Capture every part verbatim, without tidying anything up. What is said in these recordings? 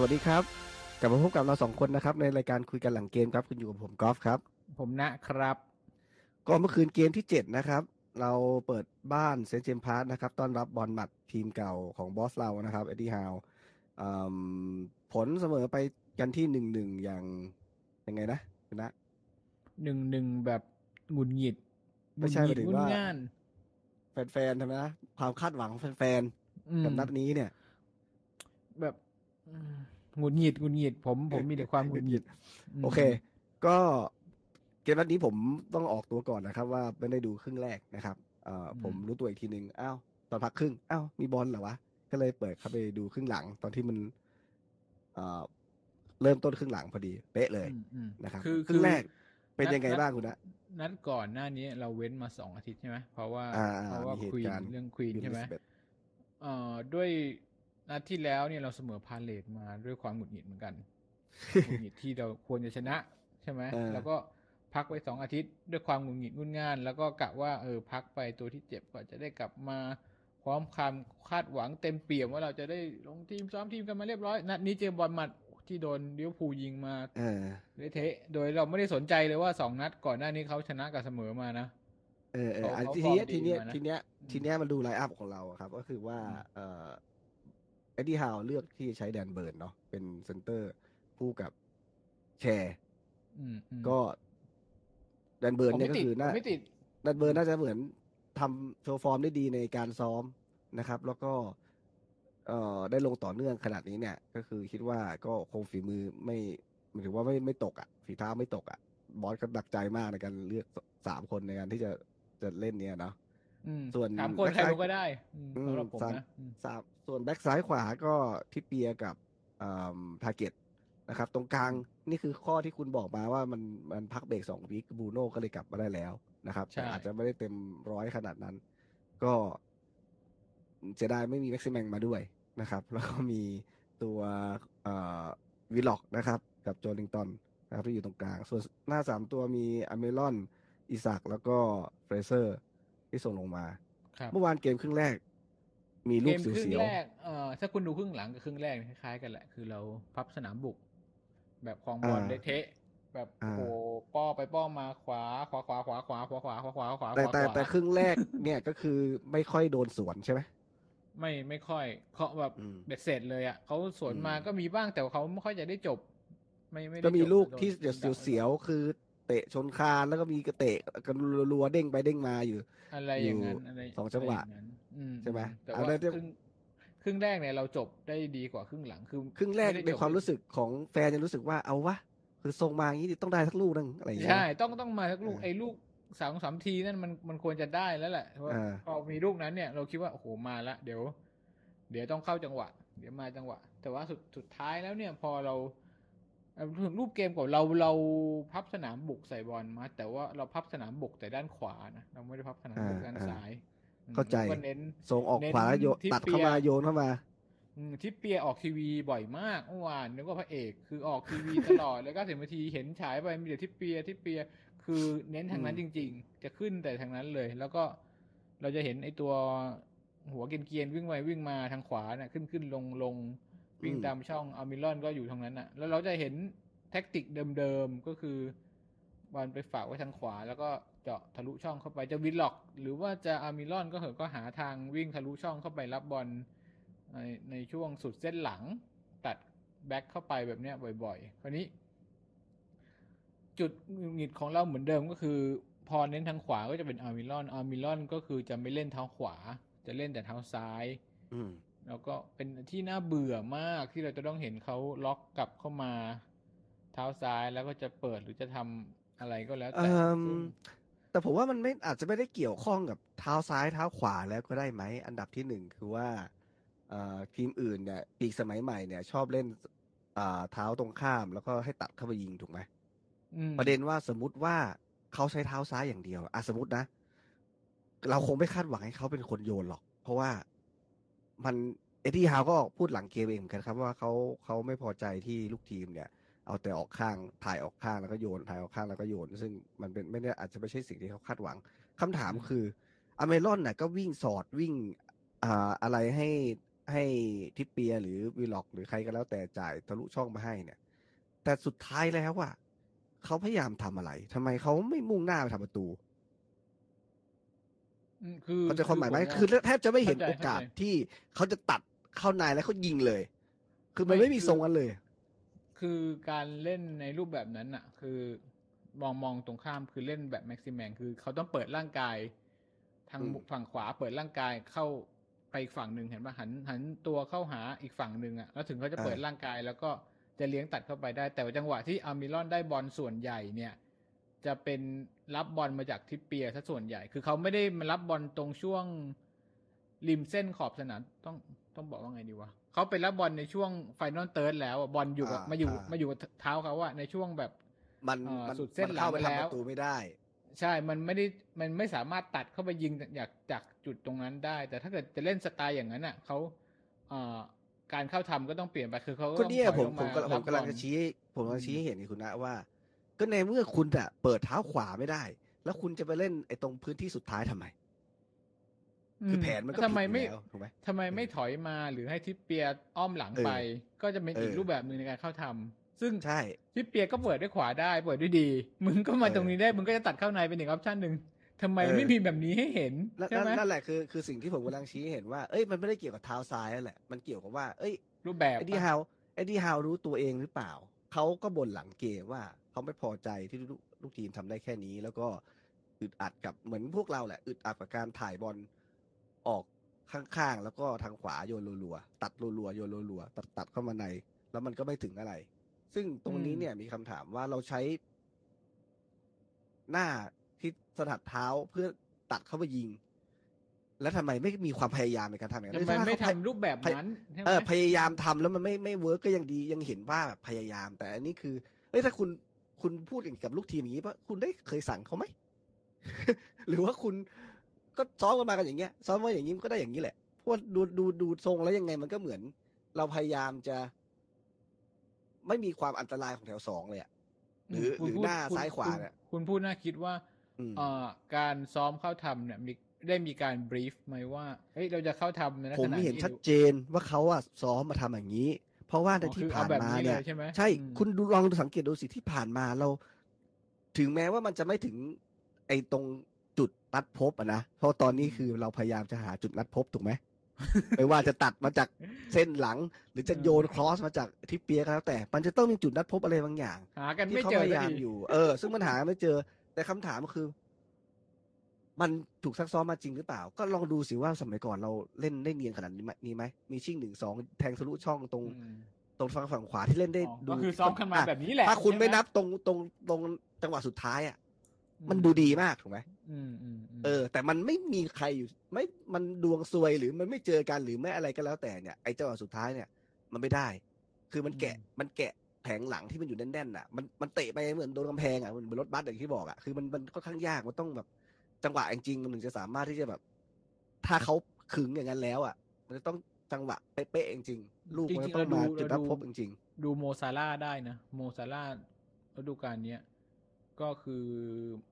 สวัสดีครับกลับมาพบกับเราสองคนนะครับในรายการคุยกันหลังเกมครับคุณอยู่กับผมกอล์ฟครับผมนะครับก็เมื่อคืนเกมที่เจ็ดนะครับเราเปิดบ้านเซนต์เจมส์พาร์คนะครับต้อนรับบอลหมัดทีมเก่าของบอสเรานะครับเอ็ดดี้ฮาวผลเสมอไปกันที่ หนึ่งหนึ่ง อย่างยังไงนะคุณนะ หนึ่งหนึ่ง แบบหงุดหงิดไม่ใช่หมายถึงว่าแฟนๆทำไมนะความคาดหวังของแฟนๆกับนัดนี้เนี่ยแบบหงุดหงิดหงุดหงิดผมผมมีแต่ความหงุดหงิดโอเคก็เกมนัดนี้ผมต้องออกตัวก่อนนะครับว่าไม่ได้ดูครึ่งแรกนะครับเอ่อผมรู้ตัวอีกทีนึงอ้าวตอนพักครึ่งอ้าวมีบอลเหรอวะก็เลยเปิดเข้าไปดูครึ่งหลังตอนที่มันเอ่อเริ่มต้นครึ่งหลังพอดีเป๊ะเลยนะครับคือครึ่งแรกเป็นยังไงบ้างคุณนะนัดก่อนหน้านี้เราเว้นมาสองอาทิตย์ใช่ไหมเพราะว่าเพราะว่าควีนเรื่องควีนใช่ไหมเอ่อด้วยนัดที่แล้วเนี่ยเราเสมอพาเลทมาด้วยความหงุดหงิดเหมือนกันหงุดหงิดที่เราควรจะชนะใช่ไหมแล้วก็พักไว้สองอาทิตย์ด้วยความหงุดหงิดงุ่นง่านแล้วก็กะว่าเออพักไปตัวที่เจ็บก็จะได้กลับมาพร้อมความคาดหวังเต็มเปี่ยมว่าเราจะได้ลงทีมซ้อมทีมกันมาเรียบร้อยนัดนี้เจอบอลหมัดที่โดนลิเวอร์พูลยิงมาเออเทะโดยเราไม่ได้สนใจเลยว่าสองนัดก่อนหน้านี้เขาชนะกับเสมอมานะเออๆทีเนี้ยทีเนี้ยทีเนี้ยทีเนี้ยมันดูไลน์อัพของเราครับก็คือว่าเอ่อเอ็ดดี้ฮาวเลือกที่ใช้แดนเบิร์นเนาะเป็นเซ็นเตอร์คู่กับแชร์ก็แดนเบิร์นเนี่ยก็คือน่าแดนเบิร์นน่าจะเหมือนทำโชว์ฟอร์มได้ดีในการซ้อมนะครับแล้วก็เอ่อได้ลงต่อเนื่องขนาดนี้เนี่ยก็คือคิดว่าก็คงฝีมือไม่หมายถึงว่าไม่ไม่ตกอ่ะฝีเท้าไม่ตกอ่ะบอสก็หนักใจมากในการเลือกสามคนในการที่จะจะเล่นเนี่ยเนาะส่วนสามคนใครก็ได้สำหรับผมนะสามส่วนแบ็คซ้ายขวาก็ทิปเปียกับเอ่อทาร์เก็ตนะครับตรงกลางนี่คือข้อที่คุณบอกมาว่ามันมันพักเบรกสองวีคบูโน่ก็เลยกลับมาได้แล้วนะครับแต่อาจจะไม่ได้เต็มร้อยขนาดนั้นก็เสียดายไม่มีแม็กซิแมงมาด้วยนะครับแล้วก็มีตัววิลล็อกนะครับกับโจลิงตันนะครับที่อยู่ตรงกลางส่วนหน้าสามตัวมีอเมรอนอิซักแล้วก็เฟรเซอร์ที่ส่งลงมาเมื่อวานเกมครึ่งแรกมีลูกเสียวเสียวถ้าคุณดูครึ่งหลังกับครึ่งแรกคล้ายๆกันแหละคือเราพับสนามบุกแบบคลองบอลเละเทะแบบโอ้โหป้อไปป้อมาขวาขวาขวาขวาขวาขวาขวาขวาขวาขวาแต่แต่แต่ครึ่งแรกเนี่ยก็คือไม่ค่อยโดนสวนใช่ไหมไม่ไม่ค่อยเคาะแบบเบ็ดเสร็จเลยอ่ะเขาสวนมาก็มีบ้างแต่เขาไม่ค่อยจะได้จบไม่ไม่ได้จบก็มีลูกที่เสียวเสียวคือเตะชนคานแล้วก็มีกระเตะกันรัวๆเด้งไปเด้งมาอยู่อะไรอย่างนั้นอะไรสองจังหวะใช่ไหมแต่ว่าครึ่งแรกเนี่ยเราจบได้ดีกว่าครึ่งหลังคือครึ่งแรกในความรู้สึกของแฟนจะรู้สึกว่าเอาวะคือส่งมาอย่างนี้ต้องได้สักลูกนึงอะไรอย่างเงี้ยใช่ต้องต้องมาสักลูกไอ้ลูกสองสามทีนั่นมันมันควรจะได้แล้วแหละเพราะพอมีลูกนั้นเนี่ยเราคิดว่าโอ้โหมาละเดี๋ยวเดี๋ยวต้องเข้าจังหวะเดี๋ยวมาจังหวะแต่ว่าสุดสุดท้ายแล้วเนี่ยพอเราถึงรูปเกมก่อนเราเราพับสนามบุกใส่บอลมาแต่ว่าเราพับสนามบุกแต่ด้านขวานะเราไม่ได้พับสนามบุกด้านซ้ายเข้าใจส่งออกขวาโยนตัดเข้ามาโยนเข้ามาทิปเปียออกทีวีบ่อยมากเมื่อวานนึกว่าพระเอกคือออกทีวีตลอดแล้วก็สิบนาทีเห็นฉายไปมีแต่ทิปเปียทิปเปียคือเน้นทางนั้นจริงๆจะขึ้นแต่ทางนั้นเลยแล้วก็เราจะเห็นไอ้ตัวหัวเกรียนๆวิ่งไปวิ่งมาทางขวาเนี่ยขึ้นขึ้นลงลงวิ่งตามช่องอัลมิรอนก็อยู่ทางนั้นน่ะแล้วเราจะเห็นแท็กติกเดิมๆก็คือบอลไปฝากไว้ทางขวาแล้วก็เจาะทะลุช่องเข้าไปจะวิลล็อกหรือว่าจะอัลมิรอนก็เหอะก็หาทางวิ่งทะลุช่องเข้าไปรับบอลในในช่วงสุดเส้นหลังตัดแบ็คเข้าไปแบบเนี้ยบ่อยๆคราวนี้จุดหงิดของเราเหมือนเดิมก็คือพอเน้นทางขวาก็จะเป็นอาร์มิลอนอาร์มิลอนก็คือจะไม่เล่นเท้าขวาจะเล่นแต่เท้าซ้ายแล้วก็เป็นที่น่าเบื่อมากที่เราจะต้องเห็นเขาล็อกกลับเข้ามาเท้าซ้ายแล้วก็จะเปิดหรือจะทำอะไรก็แล้วแต่แต่ผมว่ามันไม่อาจจะไม่ได้เกี่ยวข้องกับเท้าซ้ายเท้าขวาแล้วก็ได้ไหมอันดับที่หนึ่งคือว่าทีมอื่นเนี่ยปีกสมัยใหม่เนี่ยชอบเล่นเท้าตรงข้ามแล้วก็ให้ตัดเข้าไปยิงถูกไหมประเด็นว่าสมมุติว่าเขาใช้เท้าซ้ายอย่างเดียวอ่ะสมมุตินะเราคงไม่คาดหวังให้เขาเป็นคนโยนหรอกเพราะว่ามันเอ็ดดี้ฮาวก็พูดหลังเกมเองเหมือนกันครับว่าเขาเขาไม่พอใจที่ลูกทีมเนี่ยเอาแต่ออกข้างถ่ายออกข้างแล้วก็โยนถ่ายออกข้างแล้วก็โยนซึ่งมันเป็นไม่ได้อาจจะไม่ใช่สิ่งที่เขาคาดหวังคำถามคืออเมรอนน่ะก็วิ่งสอดวิ่งอ่าอะไรให้ ให้ทิปเปียหรือวีล็อกหรือใครก็แล้วแต่จ่ายทะลุช่องมาให้เนี่ยแต่สุดท้ายแล้วว่าเขาพยายามทำอะไรทำไมเขาไม่มุ่งหน้าไปทำประตูคือเขาจะความหมายไหมคือแทบจะไม่เห็นโอกาสที่เขาจะตัดเข้าในแล้วเขายิงเลยคือมันไม่มีทรงกันเลยคือการเล่นในรูปแบบนั้นน่ะคือมองมองตรงข้ามคือเล่นแบบแม็กซิแมนคือเขาต้องเปิดร่างกายทางฝั่งขวาเปิดร่างกายเข้าไปอีกฝั่งหนึ่งเห็นป่ะหันหันตัวเข้าหาอีกฝั่งหนึ่งอ่ะแล้วถึงเขาจะเปิดร่างกายแล้วก็จะเลี้ยงตัดเข้าไปได้แต่จังหวะที่อาร์มิรอนได้บอลส่วนใหญ่เนี่ยจะเป็นรับบอลมาจากทิปเปียซะส่วนใหญ่คือเขาไม่ได้มารับบอลตรงช่วงริมเส้นขอบสนามต้องต้องบอกว่าไงดีวะเขาไปรับบอลในช่วงไฟนอลเทิร์ดแล้วบอลอยู่มาอยู่มาอยู่เท้าเขาอะในช่วงแบบมันสุดเส้นหลังไปแล้วประตูไม่ได้ใช่มันไม่ได้มันไม่สามารถตัดเข้าไปยิงจากจากจุดตรงนั้นได้แต่ถ้าเกิดจะเล่นสไตล์อย่างนั้นอะเขาการเข้าทำก็ต้องเปลี่ยนไปคือเขาก็เนี่ยผมผมผมกำลังจะชี้ผมกำลังชี้ให้เห็นคุณนะว่าก็ในเมื่อคุณอะเปิดเท้าขวาไม่ได้แล้วคุณจะไปเล่นไอ้ตรงพื้นที่สุดท้ายทำไมคือแผนมันก็ทำไมไม่ถูกไหมทำไมไม่ถอยมาหรือให้ทิปเปียอ้อมหลังไปก็จะเป็นอีกรูปแบบนึงในการเข้าทำซึ่งใช่ทิปเปียก็เปิดด้วยขวาได้เปิดด้วยดีมึงก็มาตรงนี้ได้มึงก็จะตัดเข้าในเป็นอีกออปชั่นนึงทำไมไม่มีแบบนี้ให้เห็นใช่ไหมนั่นแหละคือคือสิ่งที่ผมกำลังชี้เห็นว่าเอ้ยมันไม่ได้เกี่ยวกับเท้าซ้ายแล้วแหละมันเกี่ยวกับว่าเอ้ยรูปแบบเอ็ดดี้ฮาวเอ็ดดี้ฮาวรู้ตัวเองหรือเปล่าเขาก็บ่นหลังเกมว่าเขาไม่พอใจที่ลูกทีมทำได้แค่นี้แล้วก็อึดอัดกับเหมือนพวกเราแหละอึดอัดกับการถ่ายบอลออกข้างๆแล้วก็ทางขวาโยนรัวๆตัดรัวๆโยนรัวๆตัดตัดเข้ามาในแล้วมันก็ไม่ถึงอะไรซึ่งตรงนี้เนี่ยมีคำถามว่าเราใช้หน้าที่สนัดเท้าเพื่อตัดเข้าไปยิงแล้วทำไมไม่มีความพยายามในการทำอย่างนั้นทำไมไม่ทำรูปแบบนั้นเออพยายามทำแล้วมันไม่ไม่เวิร์กก็ยังดียังเห็นว่าแบบพยายามแต่อันนี้คือเอ้ยถ้าคุณคุณพูดกับลูกทีมอย่างนี้ป่ะคุณได้เคยสั่งเขาไหม หรือว่าคุณก็ซ้อมกันมากันอย่างเงี้ยซ้อมว่าอย่างนี้มันก็ได้อย่างนี้แหละเพราะดูดูดูทรงแล้วยังไงมันก็เหมือนเราพยายามจะไม่มีความอันตรายของแถวสองเลยอ่ะหรือหรือหน้าซ้ายขวาเนี่ยคุณพูดน่าคิดว่าเอ่อการซ้อมเข้าทำเนี่ยมีได้มีการบรีฟไหมว่าเฮ้ยเราจะเข้าทำในลักษณะนี้ผมเห็นชัดเจนว่าเขาอ่ะซ้อมมาทำอย่างนี้เพราะว่าในที่ผ่านมาเนี่ยใช่คุณดูลองดูสังเกตดูสิที่ผ่านมาเราถึงแม้ว่ามันจะไม่ถึงไอ้ตรงจุดนัดพบอะนะเพราะตอนนี้คือเราพยายามจะหาจุดนัดพบถูกไหม ไม่ว่าจะตัดมาจากเส้นหลังหรือจะโยนครอสมาจากทิปเปียก็แล้วแต่มันจะต้องมีจุดนัดพบอะไรบางอย่างหากันไม่เจออยู่เออซึ่งมันหาไม่เจอแต่คำถามก็คือมันถูกซักซ้อมมาจริงหรือเปล่าก็ลองดูสิว่าสมัยก่อนเราเล่นได้เนียนขนาดนี้ไหมมีไหมมีชิ่งหนึ่งสองแทงทะลุช่องตรงตรงฝั่งฝั่งขวาที่เล่นได้ดูก็คือซ้อมกันมาแบบนี้แหละถ้าคุณไม่นับตรงตรงตรงจังหวะสุดท้ายอ่ะมันดูดีมากถูกไหมเออแต่มันไม่มีใครอยู่ไม่มันดวงซวยหรือมันไม่เจอกันหรือไม่อะไรก็แล้วแต่เนี่ยไอ้จังหวะสุดท้ายเนี่ยมันไม่ได้คือมันแกะมันแกะแผงหลังที่มันอยู่แน่นๆอ่ะมันมันเตะไปเหมือนโดนกำแพงอ่ะเหมือนรถบัสอย่างที่บอกอ่ะคือมันมันค่อนข้างยากมันต้องแบบจังหวะจริงๆมันถึงจะสามารถที่จะแบบถ้าเขาขึงอย่างนั้นแล้วอ่ะมันจะต้องจังหวะเป๊ะๆจริงๆลูกมันต้องมาจุดรับพบจริงๆดูโมซาร่าได้นะโมซาร่าฤดูกาลเนี้ยก็คือ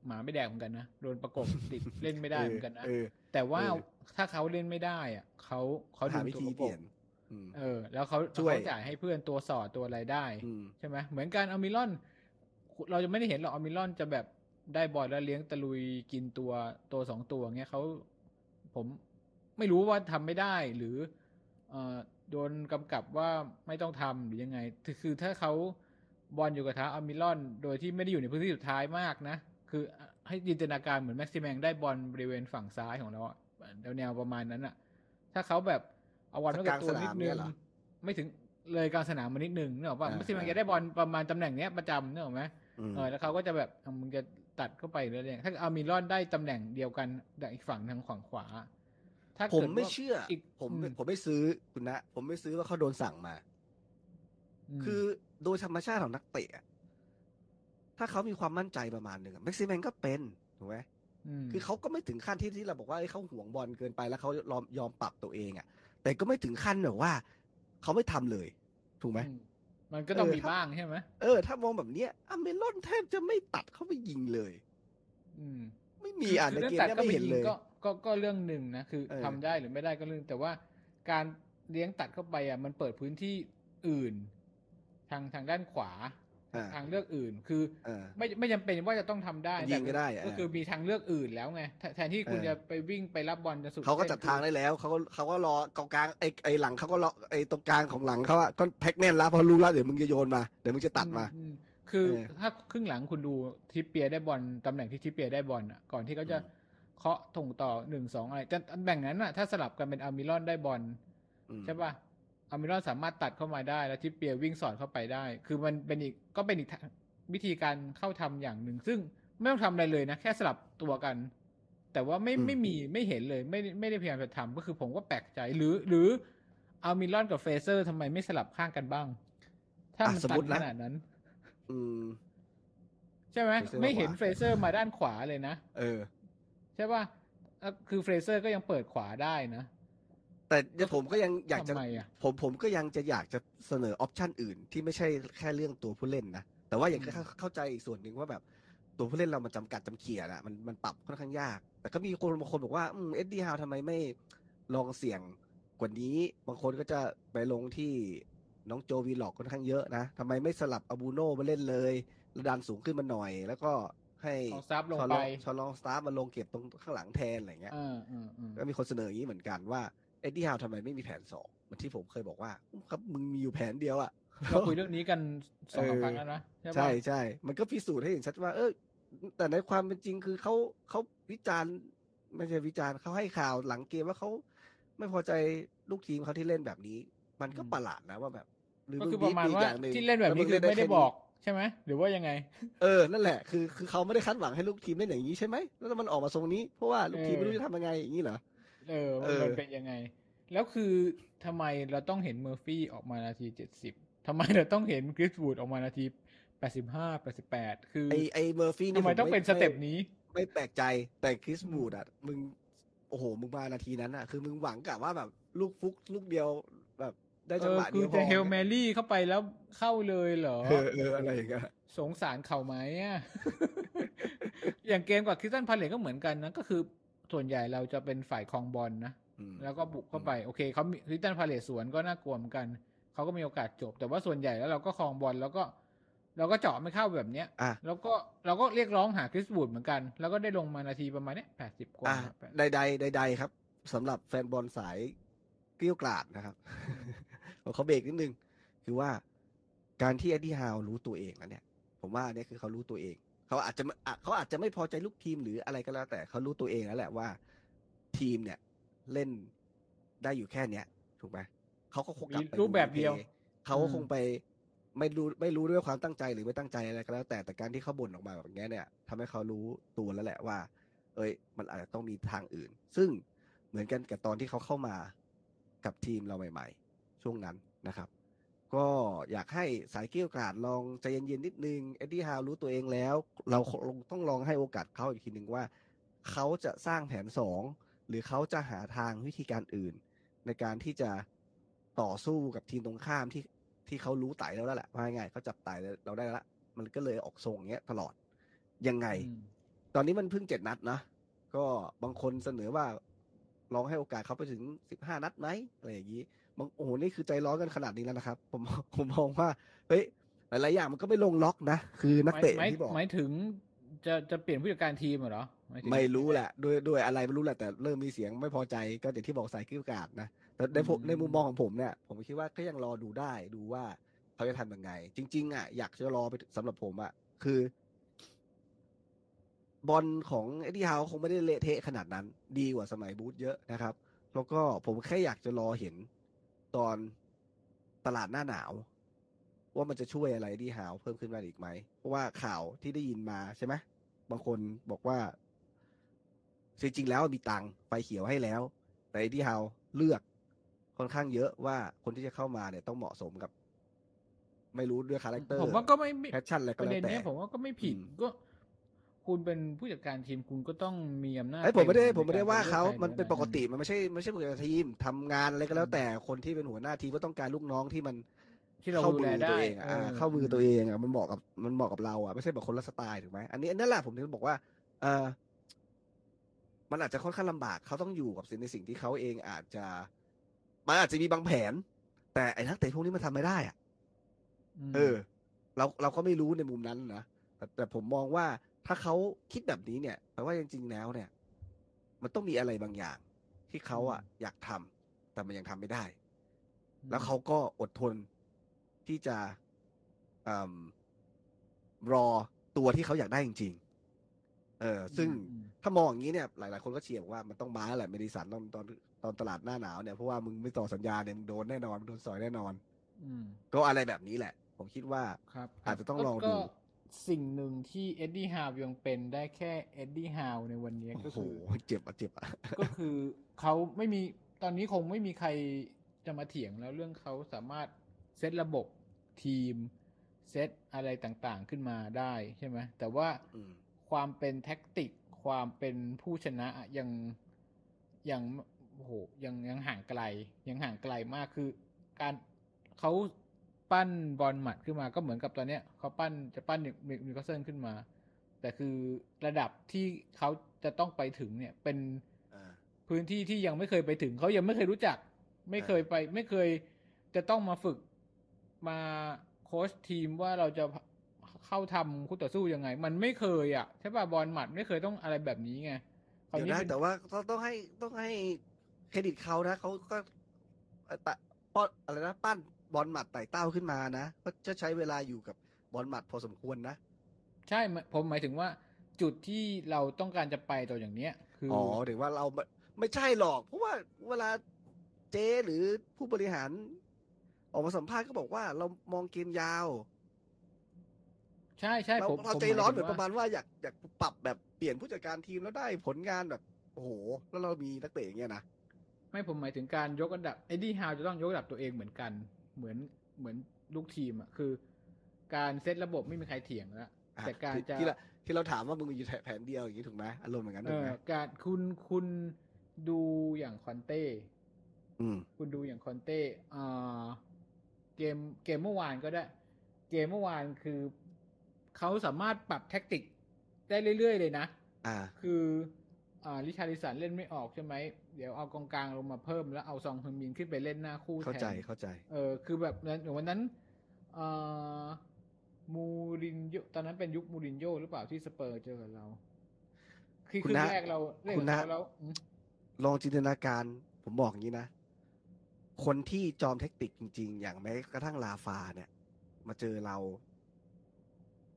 หมาไม่แดกเหมือนกันนะโดนประกบติดเล่นไม่ได้เหมือนกันนะแต่ว่าถ้าเขาเล่นไม่ได้อ่ะเขาเขาดูตัวประกบเออแล้วเขาช่วยจ่ายให้เพื่อนตัวสอดตัวอะไรได้ใช่ไหมเหมือนการอามิลอนเราจะไม่ได้เห็นหรอกอามิลอนจะแบบได้บอลแล้วเลี้ยงตะลุยกินตัวตัวสองตัวเงี้ยเขาผมไม่รู้ว่าทำไม่ได้หรือเอ่อโดนกำกับว่าไม่ต้องทำหรือยังไงคือถ้าเขาบอลอยู่กับเท้าอามิลอนโดยที่ไม่ได้อยู่ในพื้นที่สุดท้ายมากนะคือให้จินตนาการเหมือนแม็กซิแมงได้บอลบริเวณฝั่งซ้ายของเราแนวประมาณนั้นอะถ้าเขาแบบเอาบอลไว้กับตัวนิดนึงไม่ถึงเลยกลางสนามมานิดนึงเนอะว่าแม็กซิแมงจะได้บอลประมาณตำแหน่งเนี้ยประจำเนอะไหมเออแล้วเขาก็จะแบบมึงจะตัดเข้าไปเลยเนี่ยถ้าอามิลอนได้ตำแหน่งเดียวกันจากอีกฝั่งทางฝั่งขวาถ้าผมไม่เชื่อผมผมไม่ซื้อคุณนะผมไม่ซื้อว่าเขาโดนสั่งมาคือโดยธรรมชาติของนักเตะถ้าเขามีความมั่นใจประมาณหนึ่งแม็กซิแมนก็เป็นถูกไหมคือเขาก็ไม่ถึงขั้นที่ที่เราบอกว่าเขาห่วงบอลเกินไปแล้วเขายอมยอมปรับตัวเองอ่ะแต่ก็ไม่ถึงขั้นแบบว่าเขาไม่ทำเลยถูกไหมมันก็ต้องมีบ้างใช่ไหมเออถ้ามองแบบนี้อาร์เมลอนแทบจะไม่ตัดเข้าไปยิงเลยอืมไม่มีอ่านในเกมนี้ไม่เห็นเลยก็ก็เรื่องหนึ่งนะคือทำได้หรือไม่ได้ก็เรื่องแต่ว่าการ เลี้ยงตัดเข้าไปอ่ะมันเปิดพื้นที่อื่นทางทางด้านขวาทางเลือกอื่นคือไม่ไม่จำเป็นว่าจะต้องทำได้แต่ก็คือมีทางเลือกอื่นแล้วไงแทนที่คุณจะไปวิ่งไปรับบอลจะสุดเขาก็จัดทางได้แล้วเขาก็เขาก็รอกลางไอ้ไอ้หลังเขาก็รอไอ้ตรงกลางของหลังเขาอ่ะก็แพ็กแน่นแล้วพอรู้แล้วเดี๋ยวมึงจะโยนมาเดี๋ยวมึงจะตัดมาคือถ้าครึ่งหลังคุณดูทิปเปียได้บอลตำแหน่งที่ทิปเปียได้บอลอ่ะก่อนที่เขาจะเคาะถงต่อหนึ่งสองอะไรจะแบ่งนั้นอ่ะถ้าสลับกันเป็นอามิรอนได้บอลใช่ป่ะอามิรอนสามารถตัดเข้ามาได้แล้วทิปเปียวิ่งสอดเข้าไปได้คือมันเป็นอีกก็เป็นอีกวิธีการเข้าทำอย่างหนึ่งซึ่งไม่ต้องทำอะไรเลยนะแค่สลับตัวกันแต่ว่าไม่ไม่มีไม่เห็นเลยไม่ไม่ได้พยายามจะทำก็คือผมก็แปลกใจหรือหรืออามิรอนกับเฟเซอร์ทำไมไม่สลับข้างกันบ้างถ้ามันตัดขนาดนั้นใช่ไหมไม่เห็นเฟเซอร์มาด้านขวาเลยนะเออใช่ป่ะคือเฟเซอร์ก็ยังเปิดขวาได้นะแต่ผมก็ยังอยากจะผมผมก็ยังจะอยากจะเสนอออปชั่นอื่นที่ไม่ใช่แค่เรื่องตัวผู้เล่นนะแต่ว่าอย่างก็เข้าใจอีกส่วนหนึ่งว่าแบบตัวผู้เล่นเรามันจำกัดจำเขี่ยนะมันมันปรับค่อนข้างยากแต่ก็มีคนบางคนบอกว่าเอ็ดดี้ฮาวทำไมไม่ลองเสี่ยงกว่านี้บางคนก็จะไปลงที่น้องโจวีล็อกค่อนข้างเยอะนะทำไมไม่สลับอาบูโน่มาเล่นเลยระดันสูงขึ้นมาหน่อยแล้วก็ให้ชอลองสตาร์มาลงเก็บตรงข้างหลังแทนอะไรเงี้ยก็มีคนเสนออย่างนี้เหมือนกันว่าเอ็ดดี้ฮาวทำไมไม่มีแผนสองเหมือนที่ผมเคยบอกว่าครับมึงมีอยู่แผนเดียวอ่ะเราคุยเรื่องนี้กันสองสามครั้งแล้วนะใช่ใช่มันก็พิสูจน์ให้เห็นชัดว่าเออแต่ในความเป็นจริงคือเขาเขาวิจารณ์ไม่ใช่วิจารณ์เขาให้ข่าวหลังเกมว่าเขาไม่พอใจลูกทีมเขาที่เล่นแบบนี้มันก็ประหลาดนะว่าแบบก็คือประมาณว่าที่เล่นแบบนี้คือไม่ได้บอกใช่ไหมหรือว่ายังไงเออนั่นแหละคือคือเขาไม่ได้คาดหวังให้ลูกทีมเล่นอย่างนี้ใช่ไหมแล้วมันออกมาทรงนี้เพราะว่าลูกทีมไม่รู้จะทำยังไงอย่างนี้เหรอเออมันเป็นยังไงแล้วคือทำไมเราต้องเห็นเมอร์ฟี่ออกมานาทีเจ็ดสิบทำไมเราต้องเห็นกริสวูดออกมานาทีแปดสิบห้า แปดสิบแปดคือไอไอเมอร์ฟี่ทำไมต้องเป็นสเต็ปนี้ไม่แปลกใจแต่กริสวูดอ่ะมึงโอ้โหมึงมานาทีนั้นอ่ะคือมึงหวังกะว่าแบบลูกฟุกลูกเดียวแบบได้จังหวะเดียวพอคือจะเฮลแมรี่เข้าไปแล้วเข้าเลยเหรอเออเอออะไรอย่างเงี้ยสงสารเขาไหมอ่ะอย่างเกมกับคริสตัลพาเลซก็เหมือนกันนะก็คือส่วนใหญ่เราจะเป็นฝ่ายครองบอลนะแล้วก็บุกเข้าไปโอเคเขาคริสตัลพาเลซสวนก็น่ากลัวเหมือนกันเขาก็มีโอกาสจบแต่ว่าส่วนใหญ่แล้วเราก็ครองบอลแล้วก็เราก็เจาะไม่เข้าแบบเนี้ยแล้วก็เราก็เรียกร้องหาคริสวูดเหมือนกันแล้วก็ได้ลงมานาทีประมาณเนี้ยแปดสิบกว่าใดๆใดๆครับสำหรับแฟนบอลสายเกลี้ยกล่อมนะครับเขาเบรกนิดนึงคือว่าการที่เอ็ดดี้ฮาวรู้ตัวเองแล้วเนี่ยผมว่าเนี่ยคือเขารู้ตัวเองเขาอาจจะเขาอาจจะไม่พอใจลูกทีมหรืออะไรก็แล้วแต่เขารู้ตัวเองแล้วแหละว่าทีมเนี่ยเล่นได้อยู่แค่เนี้ยถูกไหมเขาก็คงกลับไปรูปแบบเดียวเขาก็คงไปไม่รู้ไม่รู้ด้วยความตั้งใจหรือไม่ตั้งใจอะไรก็แล้วแต่แต่การที่เขาบ่นออกมาแบบนี้เนี่ยทำให้เขารู้ตัวแล้วแหละว่าเอ้ยมันอาจจะต้องมีทางอื่นซึ่งเหมือนกันกับตอนที่เขาเข้ามากับทีมเราใหม่ๆช่วงนั้นนะครับก็อยากให้สายเกลี้ยกล่อมลองใจเย็นๆนิดนึงเอ็ดดี้ฮาวรู้ตัวเองแล้วเราต้องลองให้โอกาสเขาอีกทีนึงว่าเขาจะสร้างแผนสองหรือเขาจะหาทางวิธีการอื่นในการที่จะต่อสู้กับทีมตรงข้ามที่ที่เขารู้ไต่แล้วแหละว่าไงเขาจับไต่เราได้แล้วมันก็เลยออกทรงเงี้ยตลอดยังไงตอนนี้มันเพิ่งเจ็ดนัดนะก็บางคนเสนอว่าลองให้โอกาสเขาไปถึงสิบห้านัดไหมอะไรอย่างนี้บางโอ้โหนี่คือใจร้อนกันขนาดนี้แล้วนะครับผมผมมองว่าเฮ้ยหลายๆอย่างมันก็ไม่ลงล็อกนะคือนักเตะที่บอกหมายถึงจะจะเปลี่ยนผู้จัดการทีมเหรอไม่รู้แหละด้วยด้วยอะไรไม่รู้แหละแต่เริ่มมีเสียงไม่พอใจก็อย่างที่บอกสายกิ้วกาดนะแต่ในในมุมมองของผมเนี่ยผมคิดว่าก็ยังรอดูได้ดูว่าเขาจะทำยังไงจริงๆอ่ะอยากจะรอไปสำหรับผมอ่ะคือบอลของเอ็ดดี้ฮาวคงไม่ได้เละเทะขนาดนั้นดีกว่าสมัยบูธเยอะนะครับแล้วก็ผมแค่อยากจะรอเห็นตอนตลาดหน้าหนาวว่ามันจะช่วยอะไรเอ็ดดี้ฮาวเพิ่มขึ้นมาอีกไหมเพราะว่าข่าวที่ได้ยินมาใช่ไหมบางคนบอกว่าจริงๆแล้วมีตังค์ไฟเขียวให้แล้วแต่เอ็ดดี้ฮาวเลือกค่อนข้างเยอะว่าคนที่จะเข้ามาเนี่ยต้องเหมาะสมกับไม่รู้ด้วยคาแรคเตอร์ผมว่าก็ไม่แพชชั่นอะไรก็แล้วแต่ประเด็นนี้ผมว่าก็ไม่ผิดก็คุณเป็นผู้จัดการทีมคุณก็ต้องมีอำนาจไอ้ผมไม่ได้ผมไม่ได้ว่าเขามันเป็นปกติมันไม่ใช่ไม่ใช่ผู้จัดการทีมทำงานอะไรก็แล้วแต่คนที่เป็นหัวหน้าทีมก็ต้องการลูกน้องที่มันเข้ามือตัวเองอ่าเข้ามือตัวเองอ่ะมันเหมาะกับมันเหมาะกับเราอ่ะไม่ใช่แบบคนละสไตล์ถูกไหมอันนี้นั่นแหละผมถึงบอกว่าเออมันอาจจะค่อนข้างลำบากเขาต้องอยู่กับสิ่งในสิ่งที่เขาเองอาจจะ มันอาจจะมีบางแผนแต่ไอ้นักเตะพวกนี้มันทำไม่ได้อ่ะเออเราเราก็ไม่รู้ในมุมนั้นนะแต่แต่ผมมองว่าถ้าเขาคิดแบบนี้เนี่ยแปลว่าจริงๆแล้วเนี่ยมันต้องมีอะไรบางอย่างที่เขาอ่ะอยากทำแต่มันยังทำไม่ได้แล้วเขาก็อดทนที่จะรอตัวที่เขาอยากได้จริงๆเออซึ่งถ้ามองอย่างนี้เนี่ยหลายๆคนก็เชียร์ว่ามันต้องมาแหละเมดิสันตอนตอนตอนตลาดหน้าหนาวเนี่ยเพราะว่ามึงไม่ต่อสัญญาเนี่ยมึงโดนแน่นอนโดนสอยแน่นอนก็อะไรแบบนี้แหละผมคิดว่าอาจจะต้องลองดูสิ่งหนึ่งที่เอ็ดดี้ฮาวยังเป็นได้แค่เอ็ดดี้ฮาวในวันนี้ก็คือเจ็บอ่ะเจ็บอ่ะก็คือเขาไม่มีตอนนี้คงไม่มีใครจะมาเถียงแล้วเรื่องเขาสามารถเซตระบบทีมเซตอะไรต่างๆขึ้นมาได้ใช่ไหมแต่ว่าความเป็นแท็กติกความเป็นผู้ชนะยังยังโอ้โหยังยังห่างไกลยังห่างไกลมากคือการเขาปั้นบอลหมัดขึ้นมาก็เหมือนกับตอนเนี้ยเขาปั้นจะปั้นนิวคาสเซิลขึ้นมาแต่คือระดับที่เขาจะต้องไปถึงเนี่ยเป็นพื้นที่ที่ยังไม่เคยไปถึงเขายังไม่เคยรู้จักไม่เคยไปไม่เคยจะต้องมาฝึกมาโค้ชทีมว่าเราจะเข้าทำคู่ต่อสู้ยังไงมันไม่เคยอ่ะใช่ป่ะบอลหมัดไม่เคยต้องอะไรแบบนี้ไงเดี๋ยวนะแต่ว่าต้องให้ต้องให้เครดิตเขานะเขาก็ป้อนอะไรนะปั้นบอลหมัดไต่เต้าขึ้นมานะก็จะใช้เวลาอยู่กับบอลหมัดพอสมควรนะใช่ผมหมายถึงว่าจุดที่เราต้องการจะไปต่ออย่างเนี้ยคืออ๋อหรือว่าเราไม่ใช่หรอกเพราะว่าเวลาเจหรือผู้บริหารออกมาสัมภาษณ์ก็บอกว่าเรามองเกมยาวใช่ใช่ผมเราใจร้อนเหมือนประมาณว่าอยากอยากปรับแบบเปลี่ยนผู้จัดการทีมแล้วได้ผลงานแบบโอ้โหแล้วเรามีนักเตะอย่างเงี้ยนะไม่ผมหมายถึงการยกอันดับเอ็ดดี้ฮาวจะต้องยกอันดับตัวเองเหมือนกันเหมือนเหมือนลูกทีมอ่ะคือการเซตระบบไม่มีใครเถียงแล้วแต่การจะที่เราที่เราถามว่ามึงอยู่แผนเดียวอย่างนี้ถูกไหมอารมณ์เหมือนกันถูกไหมการคุณคุณดูอย่างคอนเต้คุณดูอย่างคอนเต้อ่าเกมเกมเมื่อวานก็ได้เกมเมื่อวานคือเขาสามารถปรับแท็กติกได้เรื่อยๆเลยนะคืออ่าริชาร์ลิสันเล่นไม่ออกใช่ไหมเดี๋ยวเอากองกลางลงมาเพิ่มแล้วเอาซองฮึงมินขึ้นไปเล่นหน้าคู่แทนเข้าใจเข้าใจเออคือแบบนั้นวันนั้นอ่ามูรินโญ่ตอนนั้นเป็นยุคมูรินโญ่หรือเปล่าที่สเปอร์เจอกับเราคือคือแรกเราเล่นกับเราลองจินตนาการผมบอกอย่างนี้นะคนที่จอมเทคนิคจริงๆอย่างแม้กระทั่งลาฟาเนี่ยมาเจอเรา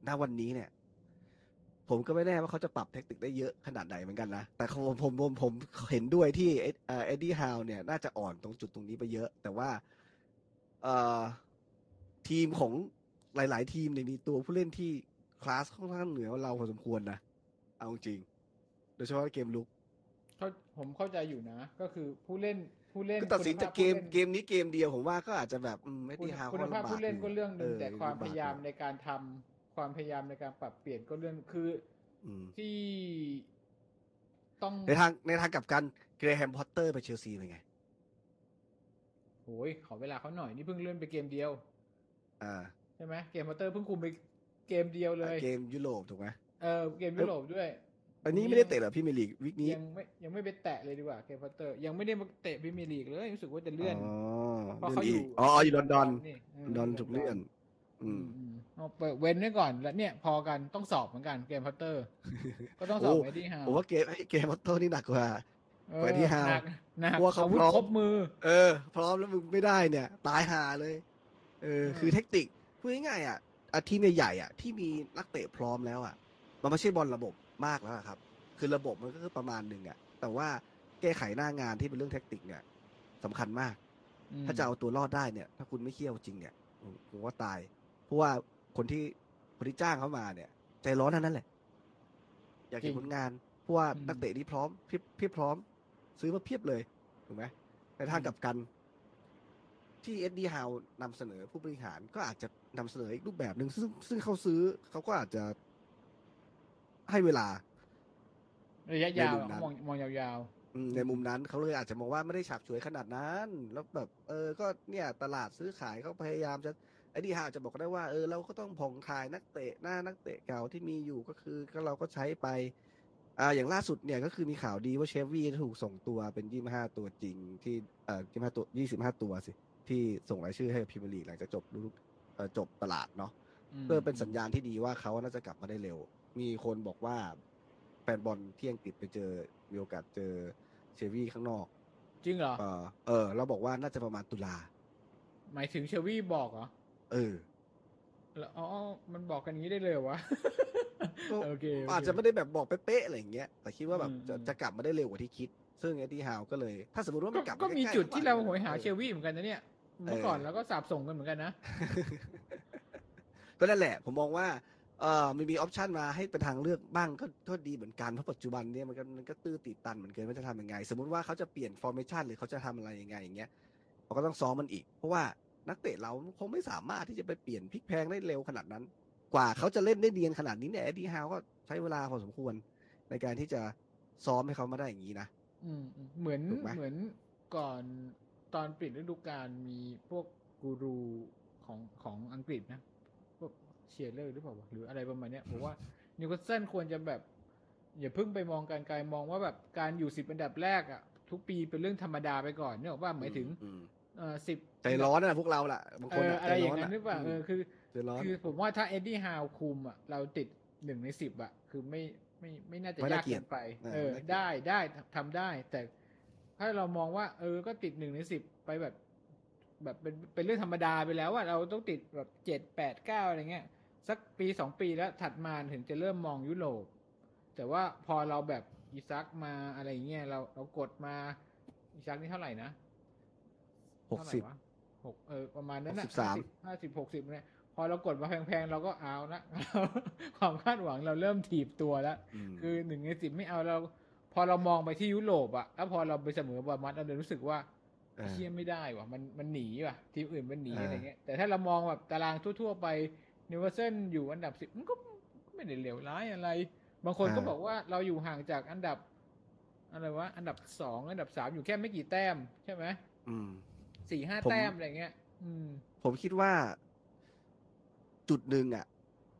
หน้าวันนี้เนี่ยผมก็ไม่แน่ว่าเขาจะปรับเทคนิคได้เยอะขนาดไหนเหมือนกันนะแต่ผมผมผมผมเห็นด้วยที่เอ็ดดี้ฮาวเนี่ยน่าจะอ่อนตรงจุดตรงนี้ไปเยอะแต่ว่าทีมของหลายๆทีมเนี่ยมีตัวผู้เล่นที่คลาสค่อนข้างเหนือเราพอสมควรนะเอาจริงโดยเฉพาะเกมลุกผมเข้าใจอยู่นะก็คือผู้เล่นผู้เล่นตัดสินจากเกมเกมนี้เกมเดียวผมว่าก็อาจจะแบบไม่ดีฮาวคุณภาพผู้เล่นก็เรื่องนึงแต่ความพยายามในการทำความพยายามในการปรับเปลี่ยนก็เรื่องคือที่ต้องในทางในทางกลับกันเกรแฮมพอตเตอร์ไปเชลซีเป็นไงโอ้ยขอเวลาเขาหน่อยนี่เพิ่งเลื่อนไปเกมเดียวอ่าใช่ไหมเกมพอตเตอร์เพิ่งคุมไปเกมเดียวเลยเกมยุโรปถูกไหมเออเกมยุโรปด้วยอันนี้ไม่ได้เตะหรอพี่เมลีกวิกนี้ยังไม่ยังไม่ไปแตะเลยดีกว่าเกมพอตเตอร์ยังไม่ได้มาเตะพี่เมลีกเลยรู้สึกว่าจะเลื่อนเพราะเขาอยู่อ๋ออยู่ลอนดอนลอนดอนถูกเลื่อนอืมเอาเปิดเว้นไว้ก่อนแล้วเนี่ยพอกันต้องสอบเหมือนกันเกมพอตเตอร์ก็ต้องสอบไอ้ที่ห้าผมว่าเกมไอ้เกมพอตเตอร์นี่หนักกว่าไอ้ที่ห้าเพราะเขาพร้อมครบมือเออพร้อมแล้วมึงไม่ได้เนี่ยตายห่าเลยเออคือเทคนิคพูดง่ายๆอ่ะทีมใหญ่ๆอ่ะที่มีนักเตะพร้อมแล้วอ่ะมันไม่ใช่บอลระบบมากแล้วครับคือระบบมันก็คือประมาณนึงอ่ะแต่ว่าแก้ไขหน้างานที่เป็นเรื่องแท็กติกเนี่ยสำคัญมากถ้าจะเอาตัวรอดได้เนี่ยถ้าคุณไม่เขี้ยวจริงเนี่ยผมว่าตายเพราะว่าคนที่คนที่จ้างเขามาเนี่ยใจร้อนนั่นแหละอยากเห็นผลงานเพราะว่านักเตะที่พร้อมเพียบพร้อมซื้อมาเพียบเลยถูกไหมแต่ถ้ากลับกันที่เอ็ดดี้ฮาวนำเสนอผู้บริหารก็อาจจะนำเสนออีกรูปแบบนึงซึ่งซึ่งเขาซื้อเขาก็อาจจะให้เวลาระยะยาวมองมองยาวๆในมุมนั้นเขาเลยอาจจะมองว่าไม่ได้ฉาบฉวยขนาดนั้นแล้วแบบเออก็เนี่ยตลาดซื้อขายเขาพยายามจะไอ้นี่ฮะจะบอกได้ว่าเออเราก็ต้องผ่องทายนักเตะหน้านักเตะเก่าที่มีอยู่ก็คือก็เราก็ใช้ไป อ่าอย่างล่าสุดเนี่ยก็คือมีข่าวดีว่าเชฟวี่ถูกส่งตัวเป็นยี่สิบห้าตัวจริงที่เอ่อ25ตัว25ตัวสิที่ส่งรายชื่อให้กับพรีเมียร์ลีกหลังจากจบฤดูเอ่อจบตลาดเนาะเพื่อเป็นสัญญาณที่ดีว่าเขาน่าจะกลับมาได้เร็วมีคนบอกว่าแฟนบอลที่อังกฤษไปเจอมีโอกาสเจอเชฟวี่ข้างนอกจริงเหรอเออเออเราบอกว่าน่าจะประมาณตุลาหมายถึงเชฟวี่บอกเหรอเออแล้วอ๋อมันบอกกันงี้ได้เลยวะโอเคอาจจะไม่ได้แบบบอกเป๊ะๆอะไรอย่างเงี้ยแต่คิดว่าแบบจะจะกลับมาได้เร็วกว่าที่คิดซึ่งเอ็ดดี้ฮาวก็เลยถ้าสมมติว่ามันกลับก็มีจุดที่เราโหยหาเชฟวี่เหมือนกันนะเนี่ยเมื่อก่อนเราก็สาบส่งกันเหมือนกันนะก็นั่นแหละผมมองว่าเอ่อมันมีออปชันมาให้เป็นทางเลือกบ้างก็ก็ดีเหมือนกันเพราะปัจจุบันเนี่ยมันก็มันก็ตื้อติดตันเหมือนกันว่าจะทำยังไงสมมติว่าเขาจะเปลี่ยนฟอร์เมชั่นหรือเขาจะทำอะไรยังไงอย่างเงี้ยเราก็ต้องซ้อมมันอีกเพราะว่านักเตะเราคงไม่สามารถที่จะไปเปลี่ยนพลิกแพลงได้เร็วขนาดนั้นกว่าเขาจะเล่นได้เดียนขนาดนี้เนี่ยเอ็ดดี้ฮาวก็ใช้เวลาพอสมควรในการที่จะซ้อมให้เขามาได้อย่างนี้นะอืมเหมือนเหมือนก่อนตอนปิดฤดูกาลมีพวกกูรูของของอังกฤษนะพวกเชียร์เลอร์หรือเปล่าหรืออะไรประมาณเนี้ยผมว่านิวคาสเซิลควรจะแบบอย่าเพิ่งไปมองการไกลมองว่าแบบการอยู่สิบอันดับแรกอ่ะทุกปีเป็นเรื่องธรรมดาไปก่อนเนี่ยว่าหมายถึงเออสิบใจร้อนนะพวกเราล่ะบางคนอะไรอย่างนั้นหรือเปล่าเออคือคือผมว่าถ้าเอ็ดดี้ฮาวคุมอ่ะเราติดหนึ่งในสิบอ่ะคือไม่ไม่ไม่น่าจะยากเกินไปเออได้ได้ทำได้แต่ถ้าเรามองว่าเออก็ติดหนึ่งในสิบไปแบบแบบเป็นเป็นเรื่องธรรมดาไปแล้วว่าเราต้องติดแบบเจ็ดแปดเก้าอะไรเงี้ยสักปีสองปีแล้วถัดมาถึงจะเริ่มมองยุโรปแต่ว่าพอเราแบบอิซักมาอะไรเงี้ยเราเรากดมาอิซักนี่เท่าไหร่นะหกสิบหกเออประมาณนั้นนะสิบสามห้าสิบหกสิบเนี่ยพอเรากดมาแพงๆเราก็เอาละความคาดหวังเราเริ่มถีบตัวแล้วคือหนึ่งในสิบไม่เอาเราพอเรามองไปที่ยุโรปอะแล้วพอเราไปเสมอบอลมัดเราเลยรู้สึกว่าเชี่ยไม่ได้ว่ะมันมันหนีว่ะทีมอื่นมันหนีอะไรเงี้ยแต่ถ้าเรามองแบบตารางทั่วๆไปนิวคาสเซิลอยู่อันดับสิบมันก็ไม่ได้เหลวร้ายอะไรบางคนก็บอกว่าเราอยู่ห่างจากอันดับอะไรวะอันดับสองอันดับสามอยู่แค่ไม่กี่แต้มใช่ไหมสี่ห้าแต้มอะไรเงี้ยผมคิดว่าจุดหนึ่งอ่ะ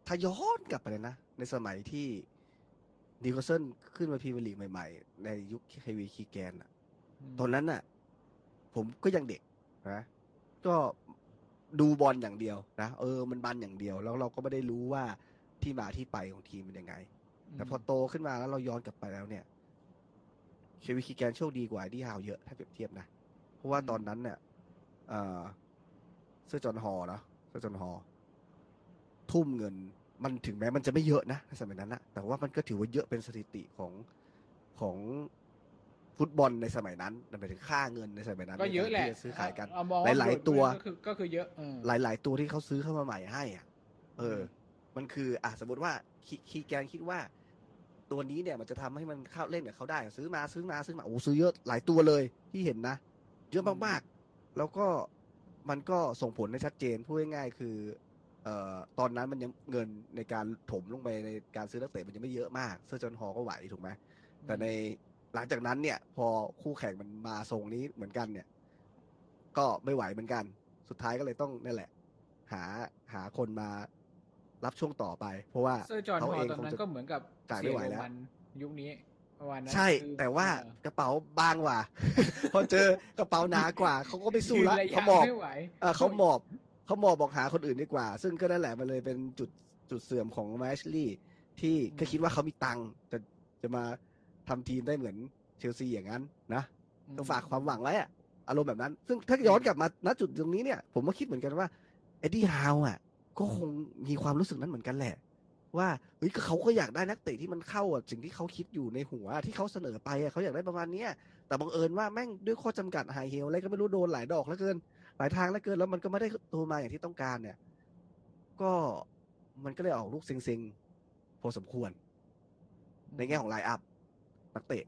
ถ้าย้อนกลับไปเลยนะในสมัยที่นิวคาสเซิลขึ้นมาพรีเมียร์ลีกใหม่ๆในยุคเฮวีคีแกนอ่ะตอนนั้นอ่ะผมก็ยังเด็กนะก็ดูบอลอย่างเดียวนะเออมันบันอย่างเดียวแล้วเราก็ไม่ได้รู้ว่าที่มาที่ไปของทีมเป็นยังไงแต่พอโตขึ้นมาแล้วเราย้อนกลับไปแล้วเนี่ยเฮวีคีแกนโชคดีกว่าที่ฮาวเยอะถ้าเปรียบเทียบนะเพราะว่าตอนนั้นเนี่ยเอ่อเซอร์จอห์นฮอลล์นะเซอร์จอห์นฮอลล์ทุ่มเงินมันถึงแม้มันจะไม่เยอะนะในสมัยนั้นนะแต่ว่ามันก็ถือว่าเยอะเป็นสถิติของของฟุตบอลในสมัยนั้นหมายถึงค่าเงินในสมัยนั้นก็เยอะแหละซื้อขายกันหลายๆตัวก็คือเยอะหลายๆตัวที่เขาซื้อเข้ามาใหม่ให้อ่ะเออมันคืออ่ะสมมติว่าคีแกนคิดว่าตัวนี้เนี่ยมันจะทำให้มันเข้าเล่นกับเขาได้ซื้อมาซื้อมาซื้อมาโอ้ซื้อเยอะหลายตัวเลยที่เห็นนะเยอะมากๆแล้วก็มันก็ส่งผลได้ชัดเจนพูดง่ายๆคือเอ่อตอนนั้นมันยังเงินในการถมลงไปในการซื้อนักเตะมันยังไม่เยอะมากเซอร์จอห์นฮอลล์ก็ไหวถูกไหมแต่ในหลังจากนั้นเนี่ยพอคู่แข่งมันมาทรงนี้เหมือนกันเนี่ยก็ไม่ไหวเหมือนกันสุดท้ายก็เลยต้องนั่นแหละหาหาคนมารับช่วงต่อไปเพราะว่าเซอร์จอห์นฮอลล์ตอนนั้นก็เหมือนกับจ่ายไม่ไหวแล้วยุคนี้ใช่แต่ว่ากระเป๋าบางกว่าพอเจอกระเป๋าหนากว่าเขาก็ไม่สู้ละเขาหมอบเขาหมอบเขาหมอบบอกหาคนอื่นดีกว่าซึ่งก็นั่นแหละมันเลยเป็นจุดจุดเสื่อมของแมชลี่ที่ก็คิดว่าเขามีตังจะจะมาทำทีมได้เหมือนเชลซีอย่างนั้นนะต้องฝากความหวังไว้อะอารมณ์แบบนั้นซึ่งถ้าย้อนกลับมาณจุดตรงนี้เนี่ยผมก็คิดเหมือนกันว่าเอ็ดดี้ฮาวอ่ะก็คงมีความรู้สึกนั้นเหมือนกันแหละว่าเฮ้ยเขาก็อยากได้นักเตะที่มันเข้ากับสิ่งที่เขาคิดอยู่ในหัวที่เขาเสนอไปเขาอยากได้ประมาณนี้แต่บังเอิญว่าแม่งด้วยข้อจำกัดไฮเฮลอะไรก็ไม่รู้โดนหลายดอกแล้วเกินหลายทางแล้วเกินแล้วมันก็ไม่ได้ตัวมาอย่างที่ต้องการเนี่ยก็มันก็เลยออกลูกเซ็งๆพอสมควรในแง่ของไลน์อัพนักเตะ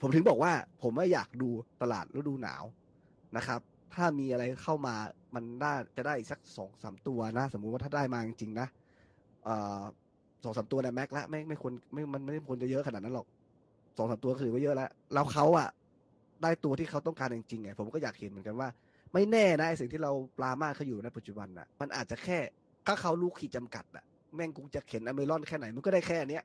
ผมถึงบอกว่าผมไม่อยากดูตลาดฤดูหนาวนะครับถ้ามีอะไรเข้ามามันน่าจะได้สัก สองถึงสาม ตัวนะสมมุติว่าถ้าได้มาจริงๆนะสองสามตัวเนี่ยแม็กละไม่ไม่ควรไม่มันไม่ควรจะเยอะขนาดนั้นหรอกสองสามตัวก็ถือว่าเยอะแล้วแล้วเขาอ่ะได้ตัวที่เขาต้องการจริงๆไงผมก็อยากเห็นเหมือนกันว่าไม่แน่นะไอ้สิ่งที่เราปรามาสเขาอยู่ในปัจจุบันอ่ะมันอาจจะแค่ถ้าเขารู้ขีดจำกัดอ่ะ แม่งกูจะเข็นอเมรอนแค่ไหนมันก็ได้แค่เนี้ย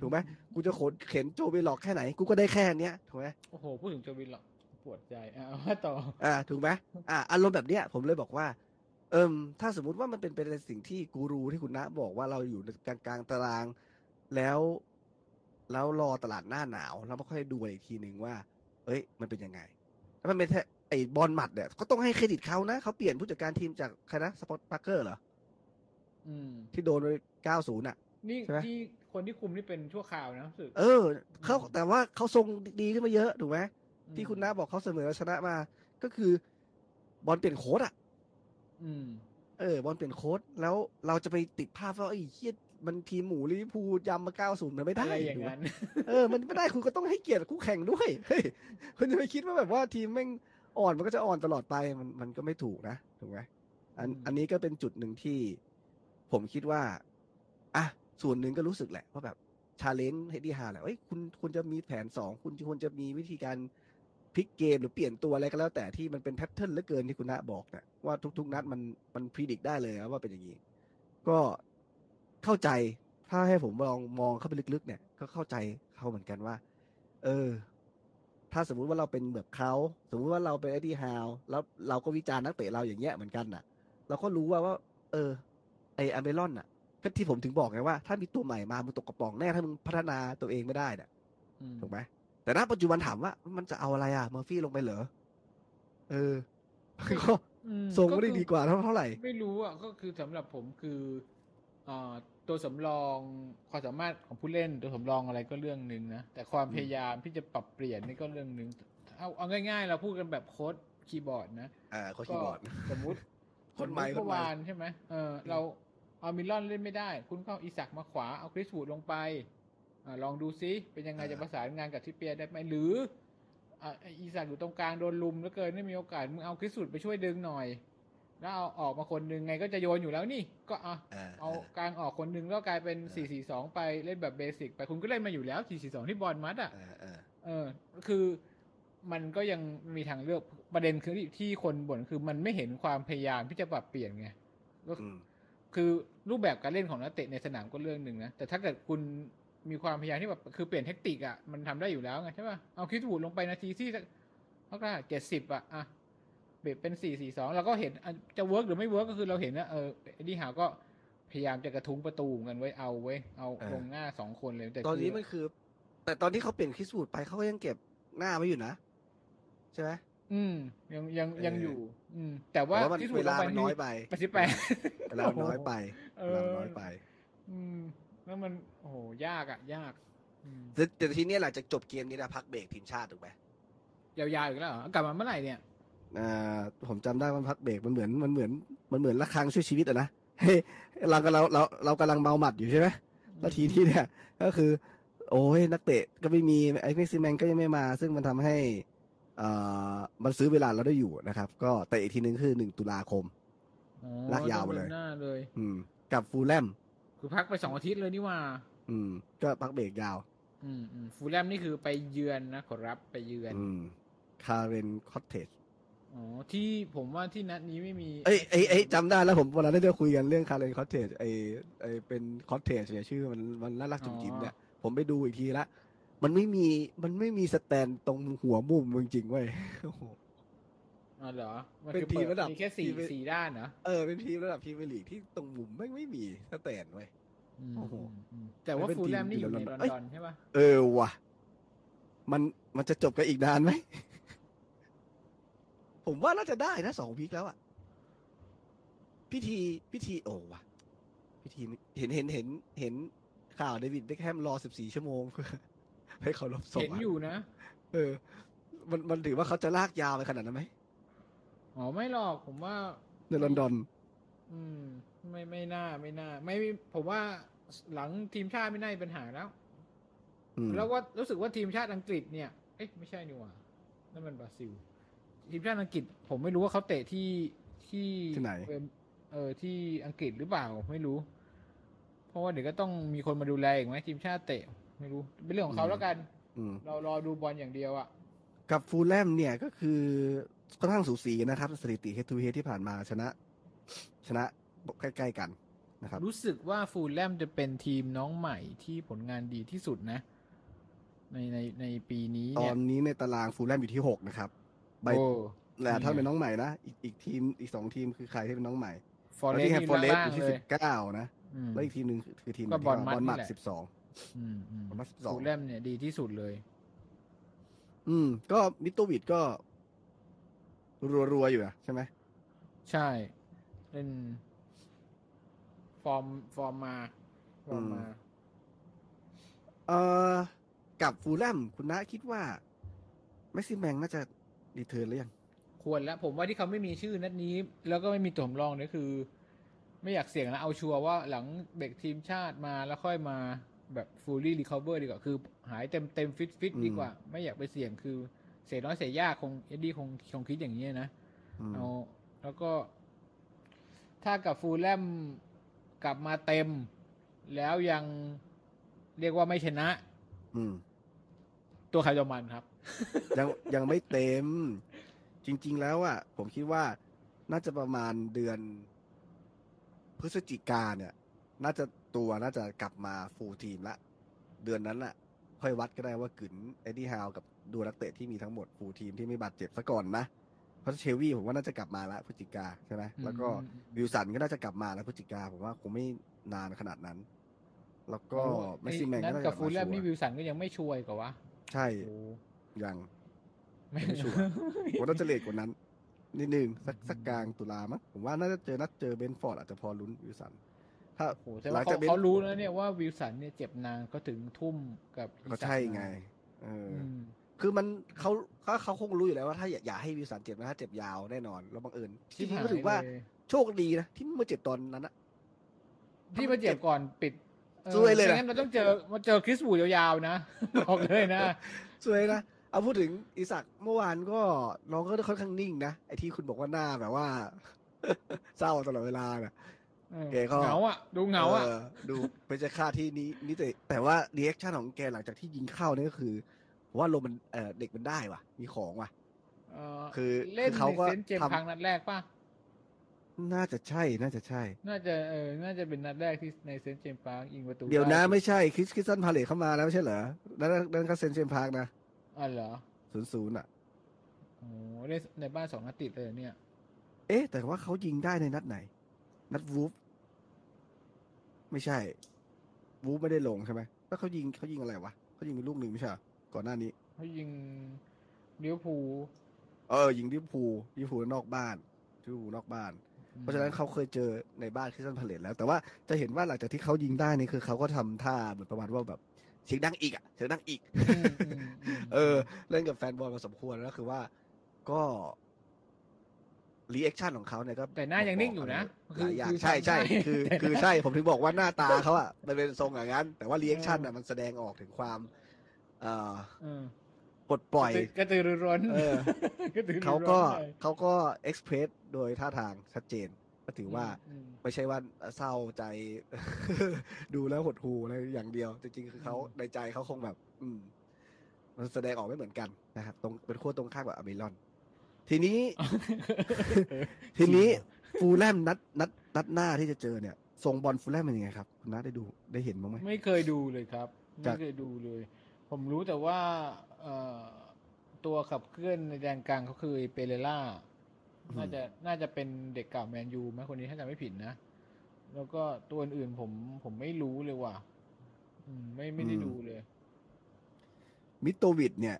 ถูกไหมกูจะขนเข็นโจวีล็อกแค่ไหนกูก็ได้แค่เนี้ยถูกไหมโอ้โหพูดถึงโจวีล็อกปวดใจอ่ะว่าต่ออ่าถูกไหมอ่าอารมณ์แบบเนี้ยผมเลยบอกว่าเอิ่มถ้าสมมุติว่ามันเป็นเป็นสิ่งที่กูรูที่คุณนะบอกว่าเราอยู่กลางกลางตารางแล้วแล้วรอตลาดหน้าหนาวแล้วค่อยดูอีกทีนึงว่าเอ้ยมันเป็นยังไงแล้วมันเป็นไอ้บอลมัดเนี่ยก็ต้องให้เครดิตเขานะเขาเปลี่ยนผู้จัดการทีมจากใครนะสปอร์ตปาร์เกอร์เหรออืมที่โดนไปเก้าสิบน่ะนี่ที่คนที่คุมนี่เป็นชั่วคราวนะรู้สึกเออเขาแต่ว่าเขาทรงดีขึ้นมาเยอะถูกมั้ยที่คุณน้าบอกเขาเสมอชนะมาก็คือบอลเปลี่ยนโค้ชอ่ะอืมเออบอลเปลี่ยนโค้ชแล้วเราจะไปติดภาพว่าไอ้เหี้ยมันทีมหมูลิเวอร์พูลยำมาเก้าสิบมันไม่ได้อย่างนั้นเออมันไม่ได้คุณก็ต้องให้เกียรติคู่แข่งด้วยเฮ้ยคุณจะไปคิดว่าแบบว่าทีมแม่งอ่อนมันก็จะอ่อนตลอดไปมันมันก็ไม่ถูกนะถูกมั้ยอันอันนี้ก็เป็นจุดนึงที่ผมคิดว่าอ่ะส่วนหนึ่งก็รู้สึกแหละว่าแบบชาเลนจ์เฮดดี้ฮาแหละเอ้ยคุณคุณจะมีแผนสองคุณควรจะมีวิธีการพลิกเกมหรือเปลี่ยนตัวอะไรก็แล้วแต่ที่มันเป็นแพทเทิร์นเหลือเกินที่คุณณบอกนะว่าทุกๆนัดมันมันพรีดิกได้เลยว่าเป็นอย่างนี้ก็เข้าใจถ้าให้ผมลองมองเข้าไปลึกๆเนี่ยก็เข้าใจเขาเหมือนกันว่าเออถ้าสมมุติว่าเราเป็นแบบเขาสมมุติว่าเราเป็นเฮดดี้ฮาแล้วเราก็วิจารณ์นักเตะเราอย่างเงี้ยเหมือนกันน่ะเราก็รู้ว่าว่าเออไอ้อเมรอนน่ะก็ที่ผมถึงบอกไงว่าถ้ามีตัวใหม่มามึงตกกระป๋องแน่ถ้ามึงพัฒนาตัวเองไม่ได้น่ะถูกไหมแต่ณปัจจุบันถามว่ามันจะเอาอะไรอ่ะเมอร์ฟี่ลงไปเหรอเออก็ส่งไม่ได้ดีกว่าเท่าไหร่ไม่รู้อ่ะก็คือสำหรับผมคืออ่าตัวสำรองความสามารถของผู้เล่นตัวสำรองอะไรก็เรื่องนึงนะแต่ความพยายามที่จะปรับเปลี่ยนนี่ก็เรื่องนึงเอาเอาง่ายๆเราพูดกันแบบโค้ชคีย์บอร์ดนะอ่าโค้ชคีย์บอร์ดสมมุติคนใหม่คนใหม่ใช่ไหมเออเราเอามิลลอนเล่นไม่ได้คุณก็เอาอิซักมาขวาเอาคริสวูดลงไปอ่าลองดูซิเป็นยังไงจะประสานงานกับทิเปียได้ไหมหรืออ่าอิซักอยู่ตรงกลางโดนลุมแล้วเกินไม่มีโอกาสมึงเอาคริสวูดไปช่วยดึงหน่อยแล้วเอาออกมาคนนึงไงก็จะโยนอยู่แล้วนี่ก็อ่ะเอากลางออกคนนึงก็กลายเป็น สี่สี่สอง ไปเล่นแบบเบสิกไปคุณก็เล่นมาอยู่แล้ว สี่สี่สอง ที่บอลมัดอ่ะเออคือมันก็ยังมีทางเลือกประเด็นคือที่คนบ่นคือมันไม่เห็นความพยายามที่จะปรับเปลี่ยนไงก็คือรูปแบบการเล่นของนักเตะในสนามก็เรื่องนึงนะแต่ถ้าเกิดคุณมีความพยายามที่แบบคือเปลี่ยนแทคติกอ่ะมันทำได้อยู่แล้วไงใช่ป่ะเอาคริสวูดลงไปนาทีที่เท่าไหร่เจ็ดสิบอ่ะอ่ะเปลี่ยนเป็นสี่สี่สองเราก็เห็นจะเวิร์กหรือไม่เวิร์กก็คือเราเห็นนะเออเอ็ดดี้ฮาวก็พยายามจะกระทุ้งประตูกันไว้เอาไว้เอาลงหน้าสองคนเลยแต่ตอนนี้มันคือแต่ตอนที่เขาเปลี่ยนคริสวูดไปเขาก็ยังเก็บหน้าไว้อยู่นะใช่ไหมอืมยังยังยังอยู่อืมแต่ว่าที่สุดเวลามันน้อยไปไปสิไปเวลาน้อยไปเวลาน้อยไปอืมแล้วมันโอ้โหยากอ่ะยากอืมแต่ทีนี้หลังจากจบเกมนี้นะพักเบรกทีมชาติถูกไหมยาวๆอีกแล้วเหรอกลับมาเมื่อไหร่เนี่ยอ่าผมจำได้ว่าพักเบรกมันเหมือนมันเหมือนมันเหมือนละครั้งช่วยชีวิตอ่ะนะเฮ้ยเรากำลังเราเรากำลังเมาหมัดอยู่ใช่ไหมแล้วทีนี้เนี่ยก็คือโอ้ยนักเตะก็ไม่มีไอ้เม็กซิแมนก็ยังไม่มาซึ่งมันทำให้มันซื้อเวลาเราได้อยู่นะครับก็แต่อีกทีนึงคือหนึ่งตุลาคมลากยาวไปเลยเลยกับฟูลแลมคือพักไปสองอาทิตย์เลยนี่ว่าอืมก็พักเบรกยาวอืมฟูลแลมนี่คือไปเยือนนะขอรับไปเยือนคาเรนคอตเทจอ๋อที่ผมว่าที่นัดนี้ไม่มีเอ้ยเอ้ยเอ้ยจำได้แล้วผมวันนั้นได้คุยกันเรื่องคาเรนคอตเทจไอไอเป็นคอตเทจเนี่ยชื่อมันมันน่ารักจุ๋มจิ๋มเนี่ยผมไปดูอีกทีละมันไม่มีมันไม่มีสแตนตรงหัวมุมจริงๆเว้ยโอ้โหอ๋อเหรอมันคือทีมระดับมีแค่สี่ สี่ด้านเหรอเออเป็นทีมระดับพรีเมียร์ลีกที่ตรงมุมไม่ไม่มีสแตนเว้ยโอ้โหแต่ว่าฟูลแลมนี่อยู่ในลอนดอนใช่ป่ะเออว่ะมันมันจะจบกันอีกนานมั้ยผมว่าน่าจะได้นะสองวีคแล้วอ่ะพิธีพิธีโอ้ว่ะพิธีเห็นเห็นเห็นเห็นข่าวเดวิดเบ็คแฮมรอสิบสี่ชั่วโมงให้เขาลบสองเห็นอยู่นะเออมันมันถือว่าเขาจะลากยาวไปขนาดนั้นไหมอ๋อไม่หรอกผมว่าในลอนดอนอืมไม่ไม่น่าไม่น่าไม่ผมว่าหลังทีมชาติไม่น่ามีปัญหาแล้วแล้วว่ารู้สึกว่าทีมชาติอังกฤษเนี่ยเอ๊ะไม่ใช่นี่หว่านั่นมันบราซิลทีมชาติอังกฤษผมไม่รู้ว่าเขาเตะที่ที่ไหนเออที่อังกฤษหรือเปล่าไม่รู้เพราะว่าเดี๋ยวก็ต้องมีคนมาดูแลอีกไหมทีมชาติเตะไม่รู้เป็นเรื่องของเขาแล้วกันเรารอดูบอลอย่างเดียวอ่ะกับฟูลแลมเนี่ยก็คือค่อนข้างสูสีนะครับสถิติ head to head ที่ผ่านมาชนะชนะใกล้ๆกัน นะครับรู้สึกว่าฟูลแลมจะเป็นทีมน้องใหม่ที่ผลงานดีที่สุดนะในในในปีนี้ตอนนี้ในตารางฟูลแลมอยู่ที่หกนะครับใบแต่ถ้าเป็นน้องใหม่นะอีกอีกทีมอีกสองทีมคือใครที่เป็นน้องใหม่ฟอร์เรสต์อยู่ที่สิบเก้านะแล้วอีกทีมนึงคือทีมบอลมัดสิบสองอืมบอลมัดสิบสองฟูลแลมเนี่ยดีที่สุดเลยอืมก็มิตโตวิชก็รัวๆอยู่นะใช่ไหมใช่เล่นฟอร์มฟอร์มมาฟอร์มมาเอ่อกับฟูลแลมคุณณคิดว่าแม็กซิแมงน่าจะรีเทิร์นหรือยังควรแล้วผมว่าที่เขาไม่มีชื่อนัดนี้แล้วก็ไม่มีตัวสำรองเนี่ยคือไม่อยากเสี่ยงแล้วเอาชัวร์ว่าหลังเด็กทีมชาติมาแล้วค่อยมาแบบฟูลลี่รีคัฟเวอร์ดีกว่าคือหายเต็มเต็มฟิตฟิตดีกว่าไม่อยากไปเสี่ยงคือเสียน้อยเสียยากคงเอ็ดดี้คงคงคิดอย่างนี้นะเอาแล้วก็ถ้ากับฟูลแลมกลับมาเต็มแล้วยังเรียกว่าไม่ชนะตัวใครตัวมันครับยังยังไม่เต็มจริงๆแล้วอ่ะผมคิดว่าน่าจะประมาณเดือนพฤศจิกาเนี่ยน่าจะตัวน่าจะกลับมาฟูลทีมละเดือนนั้นอ่ะค่อยวัดก็ได้ว่ากึ๋นเอ็ดดี้ฮาวกับดูนักเตะที่มีทั้งหมดฟูลทีมที่ไม่บาดเจ็บซะก่อนนะเพราะเชวี่ผมว่าน่าจะกลับมาละพฤศจิกาใช่ไหมแล้วก็วิลสันก็น่าจะกลับมาแล้วพฤศจิกาผมว่าคงไม่นานขนาดนั้นแล้วก็แม็กซิแมนก็น่าจะกับฟูลแลมนี่วิลสันก็ยังไม่ช่วยกว่าใช่ยังไม่ชัวร์ผมน่าจะเลทกว่านั้นนิดนึงสักสักกลางตุลามั้งผมว่าน่าจะเจอนัดเจอเบนฟอร์ดอาจจะพอลุ้นวิลสันถ้าหลังจากเขารู้แล้วเนี่ยว่าวิลสันเนี่ยเจ็บนานก็ถึงทุ่มกับก็ใช่ไงเออคือมันเขาเขาเขาคงรู้อยู่แล้วว่าถ้าอย่าให้วิลสันเจ็บนะถ้าเจ็บยาวแน่นอนแล้วบังเอิญที่ผมรู้สึกว่าโชคดีนะที่มาเจ็บตอนนั้นนะที่มาเจ็บก่อนปิดซวยเลยนะงั้นเราต้องเจอมาเจอคริสบูยาวๆนะบอกเลยนะซวยนะเอาพูดถึงอิสักเมื่อวานก็น้องก็ค่อนข้างนิ่งนะไอ้ที่คุณบอกว่าหน้าแบบว่าเศร้าตลอดเวลาน่ะแกก็เหงาอ่ะดูเหงาอ่ะดูเป็นจะฆ่าที่นี้นี่แต่แต่ว่ารีแอคชั่นของแกหลังจากที่ยิงเข้านี่ก็คือว่าลมมันเอ่อเด็กมันได้ว่ะมีของว่ะเอ่อคือเขาก็ทำครั้งนัดแรกป่ะน่าจะใช่น่าจะใช่น่าจะเออน่าจะเป็นนัดแรกที่ในเซนต์เจมส์พาร์คยิงประตูเดี๋ยวนะไม่ใช่คริสคิสซันพาเลทเข้ามาแล้วไม่ใช่เหรอนั้นนั้นก็เซนต์เจมส์พาร์คนะอ๋อเหรอศูนย์ศูนย์อ่ะโอ้ได้ในบ้านสองนัดติดเลยเนี่ยเอ๊ะแต่ว่าเขายิงได้ในนัดไหนนัดวูฟไม่ใช่วูฟไม่ได้ลงใช่ไหมแล้วเขายิงเขายิงอะไรวะเขายิงเป็นลูกหนึ่งไม่ใช่ก่อนหน้านี้เขายิงลิเวอร์พูลเออยิงลิเวอร์พูลลิเวอร์พูลนอกบ้านลิเวอร์พูลนอกบ้านเพราะฉะนั้นเขาเคยเจอในบ้านคริสตัลพาเลซแล้วแต่ว่าจะเห็นว่าหลังจากที่เขายิงได้นี่คือเขาก็ทำท่าเหมือนประมาณว่าแบบเสียงดังอีกอ่ะเสียงดังอีก เออเล่นกับแฟนบอลก็สมควรแล้วคือว่าก็รีแอคชั่นของเขาเนี่ยก็แต่หน้ายังนิ่งอยู่นะคือใช่ใช่คือคือใช่ผมถึงบอกว่าหน้าตาเขาอ่ะมันเป็นทรงอย่างนั้นแต่ว่ารีแอคชั่นอ่ะมันแสดงออกถึงความเอ่อปลดปล่อยกระตือรือร้นเขาก็เขาก็เอ็กซ์เพรสโดยท่าทางชัดเจนก็ถือว่าไม่ใช่ว่าเศร้าใจดูแล้วหดหู่อะไรอย่างเดียวจริงๆคือเขาในใจเขาคงแบบมันแสดงออกไม่เหมือนกันนะครับตรงเป็นขั้วตรงข้ามกับอเมรอนทีนี้ทีนี้ฟูลแลมนัดนัดนัดหน้าที่จะเจอเนี่ยทรงบอลฟูลแลมเป็นยังไงครับคุณน้าได้ดูได้เห็นบ้างไหมไม่เคยดูเลยครับไม่เคยดูเลยผมรู้แต่ว่าตัวขับเคลื่อนในแดนกลางเขาคือเปเรล่าน่าจะน่าจะเป็นเด็กเก่าแมนยูไหมคนนี้ถ้าจำไม่ผิดนะแล้วก็ตัวอื่นผมผมไม่รู้เลยว่ะไม่ไม่ได้ดูเลยมิโตวิชเนี่ย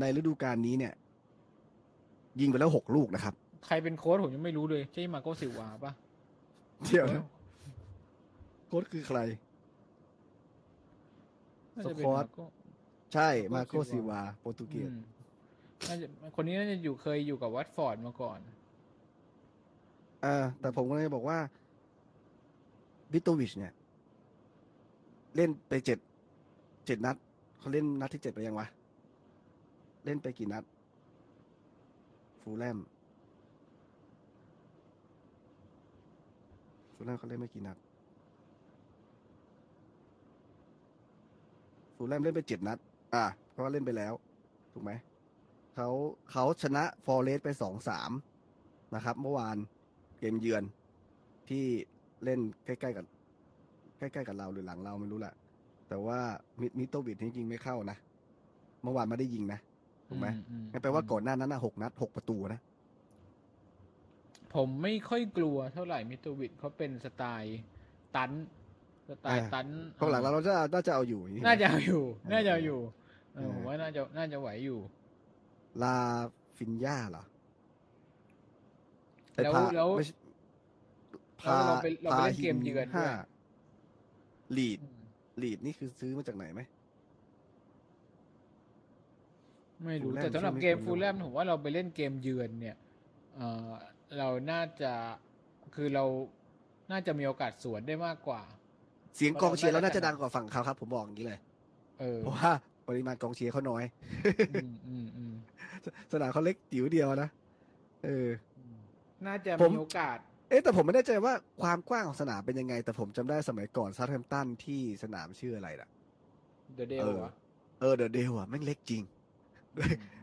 ในฤดูกาลนี้เนี่ยยิงไปแล้วหกลูกนะครับใครเป็นโค้ชผมยังไม่รู้เลยใช่มาโกซิวาป่ะเดี๋ยวนะโค้ชคือใครสกอตใช่มาโกซิวาโปรตุเกสคนนี้น่าจะอยู่เคยอยู่กับวัตฟอร์ดมาก่อนเออแต่ผมก็เลยบอกว่าวิโตวิชเนี่ยเล่นไปเจ็ดเจ็ดนัดเขาเล่นนัดที่เจ็ดไปยังวะเล่นไปกี่นัดฟูลแลมฟูลแลมเขาเล่นไปกี่นัดฟูลแลมเล่นไปเจ็ดนัดอ่ะเพราะว่าเล่นไปแล้วถูกไหมเขาเขาชนะฟอเรสต์ไป สองสาม นะครับเมื่อวานเกมเยือนที่ เล่นใกล้ๆกับใกล้ๆกับเราหรือหลังเราไม่รู้แหละแต่ว่ามิดมิโตวิชยิงไม่เข้านะเมื่อวานไม่ได้ยิงนะถูกไหมงั้นแปลว่าก่อนหน้านั้นนะหกนัดหกประตูนะผมไม่ค่อยกลัวเท่าไหร่มิโตวิชเขาเป็นสไตล์ตันสไตล์ตันกองหลังเราจะน่าจะเอาอยู่น่าจะเอาอยู่น่าจะเอาอยู่ผมว่าน่าจะน่าจะไหวอยู่ลาฟินยาเหรอแล้วแล้วพาเราไปเราไปเล่นเกมเยือนด้วยลีดลีดนี่คือซื้อมาจากไหนไหมไม่รู้แต่สำหรับเกมฟูลแลมผมว่าเราไปเล่นเกมเยือนเนี่ยเราน่าจะคือเราน่าจะมีโอกาสสวนได้มากกว่าเสียงกองเชียร์เราน่าจะดังกว่าฝั่งเขาครับผมบอกอย่างนี้เลยเพราะว่าปริมาณกองเชียร์เขาน้อยสนามเขาเล็กติ๋วเดียวนะเออน่าจะมีโอกาสเอ๊ะแต่ผมไม่แน่ใจว่าความกว้างของสนามเป็นยังไงแต่ผมจำได้สมัยก่อนซาร์แฮมป์ตันที่สนามชื่ออะไรล่ะเดอะเดลอ่ะเออเดอะเดลอ่ะแม่งเล็กจริง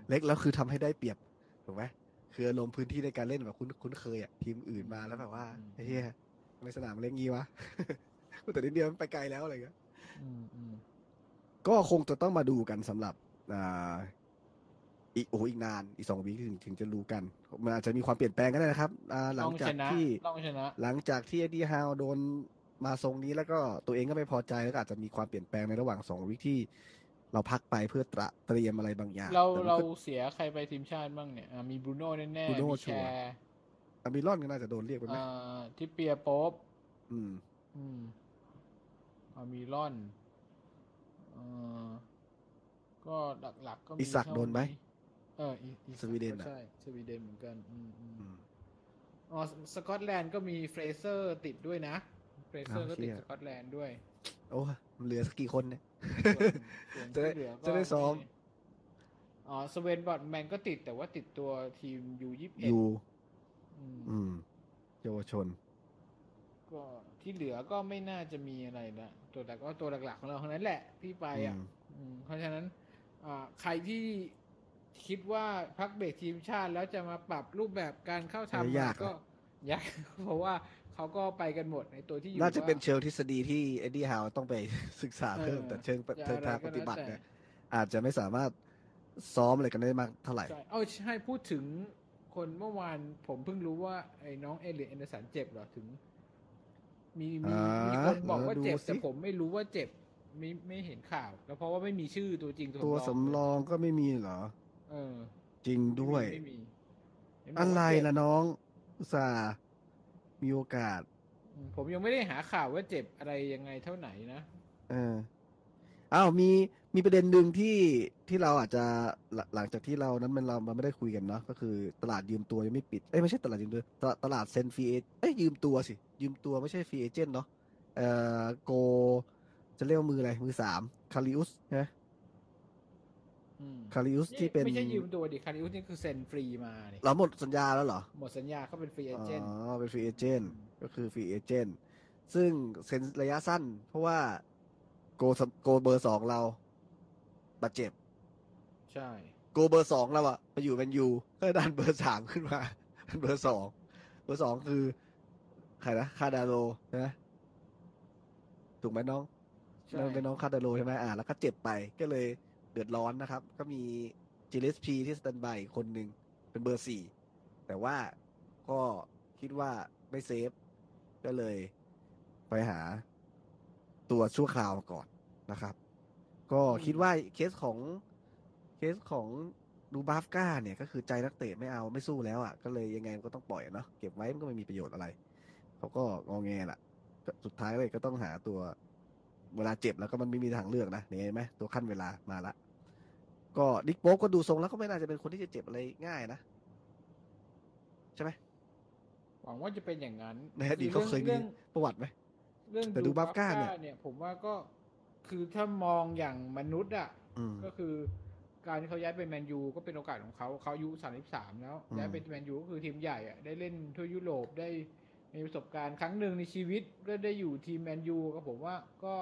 เล็กแล้วคือทำให้ได้เปรียบถูกไหมคืออารมณ์พื้นที่ในการเล่นแบบคุ้นเคยอ่ะทีมอื่นมาแล้วแบบว่าไอ้เหี้ยทำไมสนามเล็กงี้วะแต่นิดเดียวมันไปไกลแล้วอะไรเงี้ยก็คงจะต้องมาดูกันสำหรับอ่าอีกโอ้อีกนานอีกสองวีคถึงถึงจะรู้กันมันอาจจะมีความเปลี่ยนแปลงก็ได้นะครับหลังจากที่หลังจากที่เอ็ดดี้ฮาวโดนมาทรงนี้แล้วก็ตัวเองก็ไม่พอใจแล้วก็อาจจะมีความเปลี่ยนแปลงในระหว่างสองวีคที่เราพักไปเพื่อตระเตรียมอะไรบางอย่างเราเราเสียใครไปทีมชาติบ้างเนี่ยมีบรูโน่แน่ๆมีแชร์อามิลอนก็น่าจะโดนเรียกไปไหมที่เปียโป๊บอืมอืมอามิลอนอ่าก็หลักๆก็มีอิซักโดนไหมเออสวีเดนอ่ะใช่สวีเดนเหมือนกันอืมอ๋อสกอตแลนด์ก็มีเฟรเซอร์ติดด้วยนะเฟรเซอร์ก็ติดสกอตแลนด์ด้วยโอ้เหลือสักกี่คนเนี่ยจะได้จะได้ซ้อมอ๋อสเวนบอทแมนก็ติดแต่ว่าติดตัวทีมยูยี่สิบเอ็ดอืมเยาวชนก็ที่เหลือก็ไม่น่าจะมีอะไรนะตัวแต่ก็ตัวหลักๆของเราเท่านั้นแหละที่ไปอ่ะเพราะฉะนั้นใครที่คิดว่าพักเบรกทีมชาติแล้วจะมาปรับรูปแบบการเข้าทำก็ยากเพราะว่าเขาก็ไปกันหมดในตัวที่อยู่น่าจะเป็นเชิงทฤษฎีที่เอ็ดดี้ฮาวต้องไปศึกษาเพิ่มแต่เชิงเชิงทางปฏิบัติเนี่ยอาจจะไม่สามารถซ้อมอะไรกันได้มากเท่าไหร่เอ้าให้พูดถึงคนเมื่อวานผมเพิ่งรู้ว่าไอ้น้องเอเลียนแอนเดอร์สันเจ็บเหรอถึงมีมีมีคนบอกว่าเจ็บแต่ผมไม่รู้ว่าเจ็บไม่ไม่เห็นข่าวแล้วเพราะว่าไม่มีชื่อตัวจริงตัวสำรองก็ไม่มีเหรอเออจริงด้วยอะไรล่ะน้องอุตส่าห์มีโอกาสผมยังไม่ได้หาข่าวว่าเจ็บอะไรยังไงเท่าไหนนะเอออ้าวมีมีประเด็นหนึ่งที่ที่เราอาจจะหลังจากที่เรานั้นมันเรามันไม่ได้คุยกันเนาะก็คือตลาดยืมตัวยังไม่ปิดเอ้ยไม่ใช่ตลาดยืมตัวตลาดเซ็นฟรีเอเจนต์เอ้ยยืมตัวสิยืมตัวไม่ใช่ฟรีเอเจนต์เนาะเอ่อโกจะเรียกมืออะไรมือสามคาริอุสนะคาริอุสที่เป็นไม่ใช่ยืมตัวดิคาริอุสนี่คือเซ็นฟรีมาเนี่ยเราหมดสัญญาแล้วเหรอหมดสัญญาเขาเป็นฟรีเอเจนต์อ๋อเป็นฟรีเอเจนต์ก็คือฟรีเอเจนต์ซึ่งเซ็นระยะสั้นเพราะว่าโกโกเบอร์สองเราบาดเจ็บใช่โกเบอร์สองเราอะไปอยู่เป็นยูก็ดันเบอร์สามขึ้นมาเป็นเบอร์สองเบอร์สองคือใครนะคาดาโลนะถูกไหมน้องเราเป็นน้องคาดาโลใช่ไหมอ่าแล้วก็เจ็บไปก็เลยเดือดร้อนนะครับก็มี จี แอล เอส พี ที่สแตนบายคนหนึ่งเป็นเบอร์สี่แต่ว่าก็คิดว่าไม่เซฟก็เลยไปหาตัวชั่วคราวก่อนนะครับก็คิดว่าเคสของเคสของดูบาฟก้าเนี่ยก็คือใจนักเตะไม่เอาไม่สู้แล้วอ่ะก็เลยยังไงก็ต้องปล่อยเนาะเก็บไว้มันก็ไม่มีประโยชน์อะไรเขาก็งอแงแหละสุดท้ายเลยก็ต้องหาตัวเวลาเจ็บแล้วก็มันไม่มีทางเลือกนะเห็นไหมตัวขั้นเวลามาละก็ดิกโป๊กก็ดูทรงแล้วก็ไม่น่าจะเป็นคนที่จะเจ็บอะไรง่ายนะใช่ไหมหวังว่าจะเป็นอย่างนั้นในอดีตเขาเคยมีประวัติไหมเรื่องดูบัฟก้าเนี่ยผมว่าก็คือถ้ามองอย่างมนุษย์อ่ะก็คือการที่เขาย้ายไปแมนยูก็เป็นโอกาสของเขาเขาอายุสามสิบสามแล้วย้ายไปแมนยูก็คือทีมใหญ่อ่ะได้เล่นทั่วยุโรปได้มีประสบการณ์ครั้งหนึ่งในชีวิตก็ได้อยู่ทีมแมนยูก็ผมว่าก็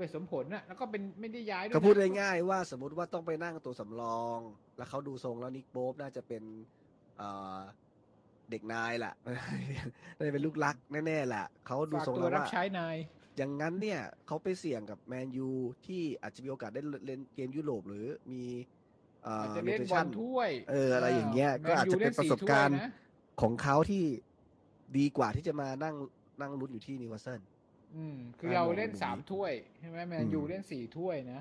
เป็นสมผลนะแล้วก็เป็นไม่ได้ย้ายด้วยก็พูดง่ายๆว่าสมมติว่าต้องไปนั่งตัวสำรองแล้วเขาดูทรงแล้วนิกโป๊บน่าจะเป็น เด็กนายล่ะน่าจะเป็นลูกรักแน่ๆล่ะเขาดูทรงแล้วว่ารับใช้นายอย่างนั้นเนี่ยเขาไปเสี่ยงกับแมนยูที่อาจจะมีโอกาสได้เล่นเกมยุโรปหรือมีเอ่อเล่นบอลถ้วยเอออะไรอย่างเงี้ยก็อาจจะเป็นประสบการณ์ของเขาที่ดีกว่าที่จะมานั่งนั่งลุ้นอยู่ที่นิวคาสเซิลอืมคือเราเล่นสามถ้วยใช่มั้ยแมนยูเล่นสี่ถ้วยนะ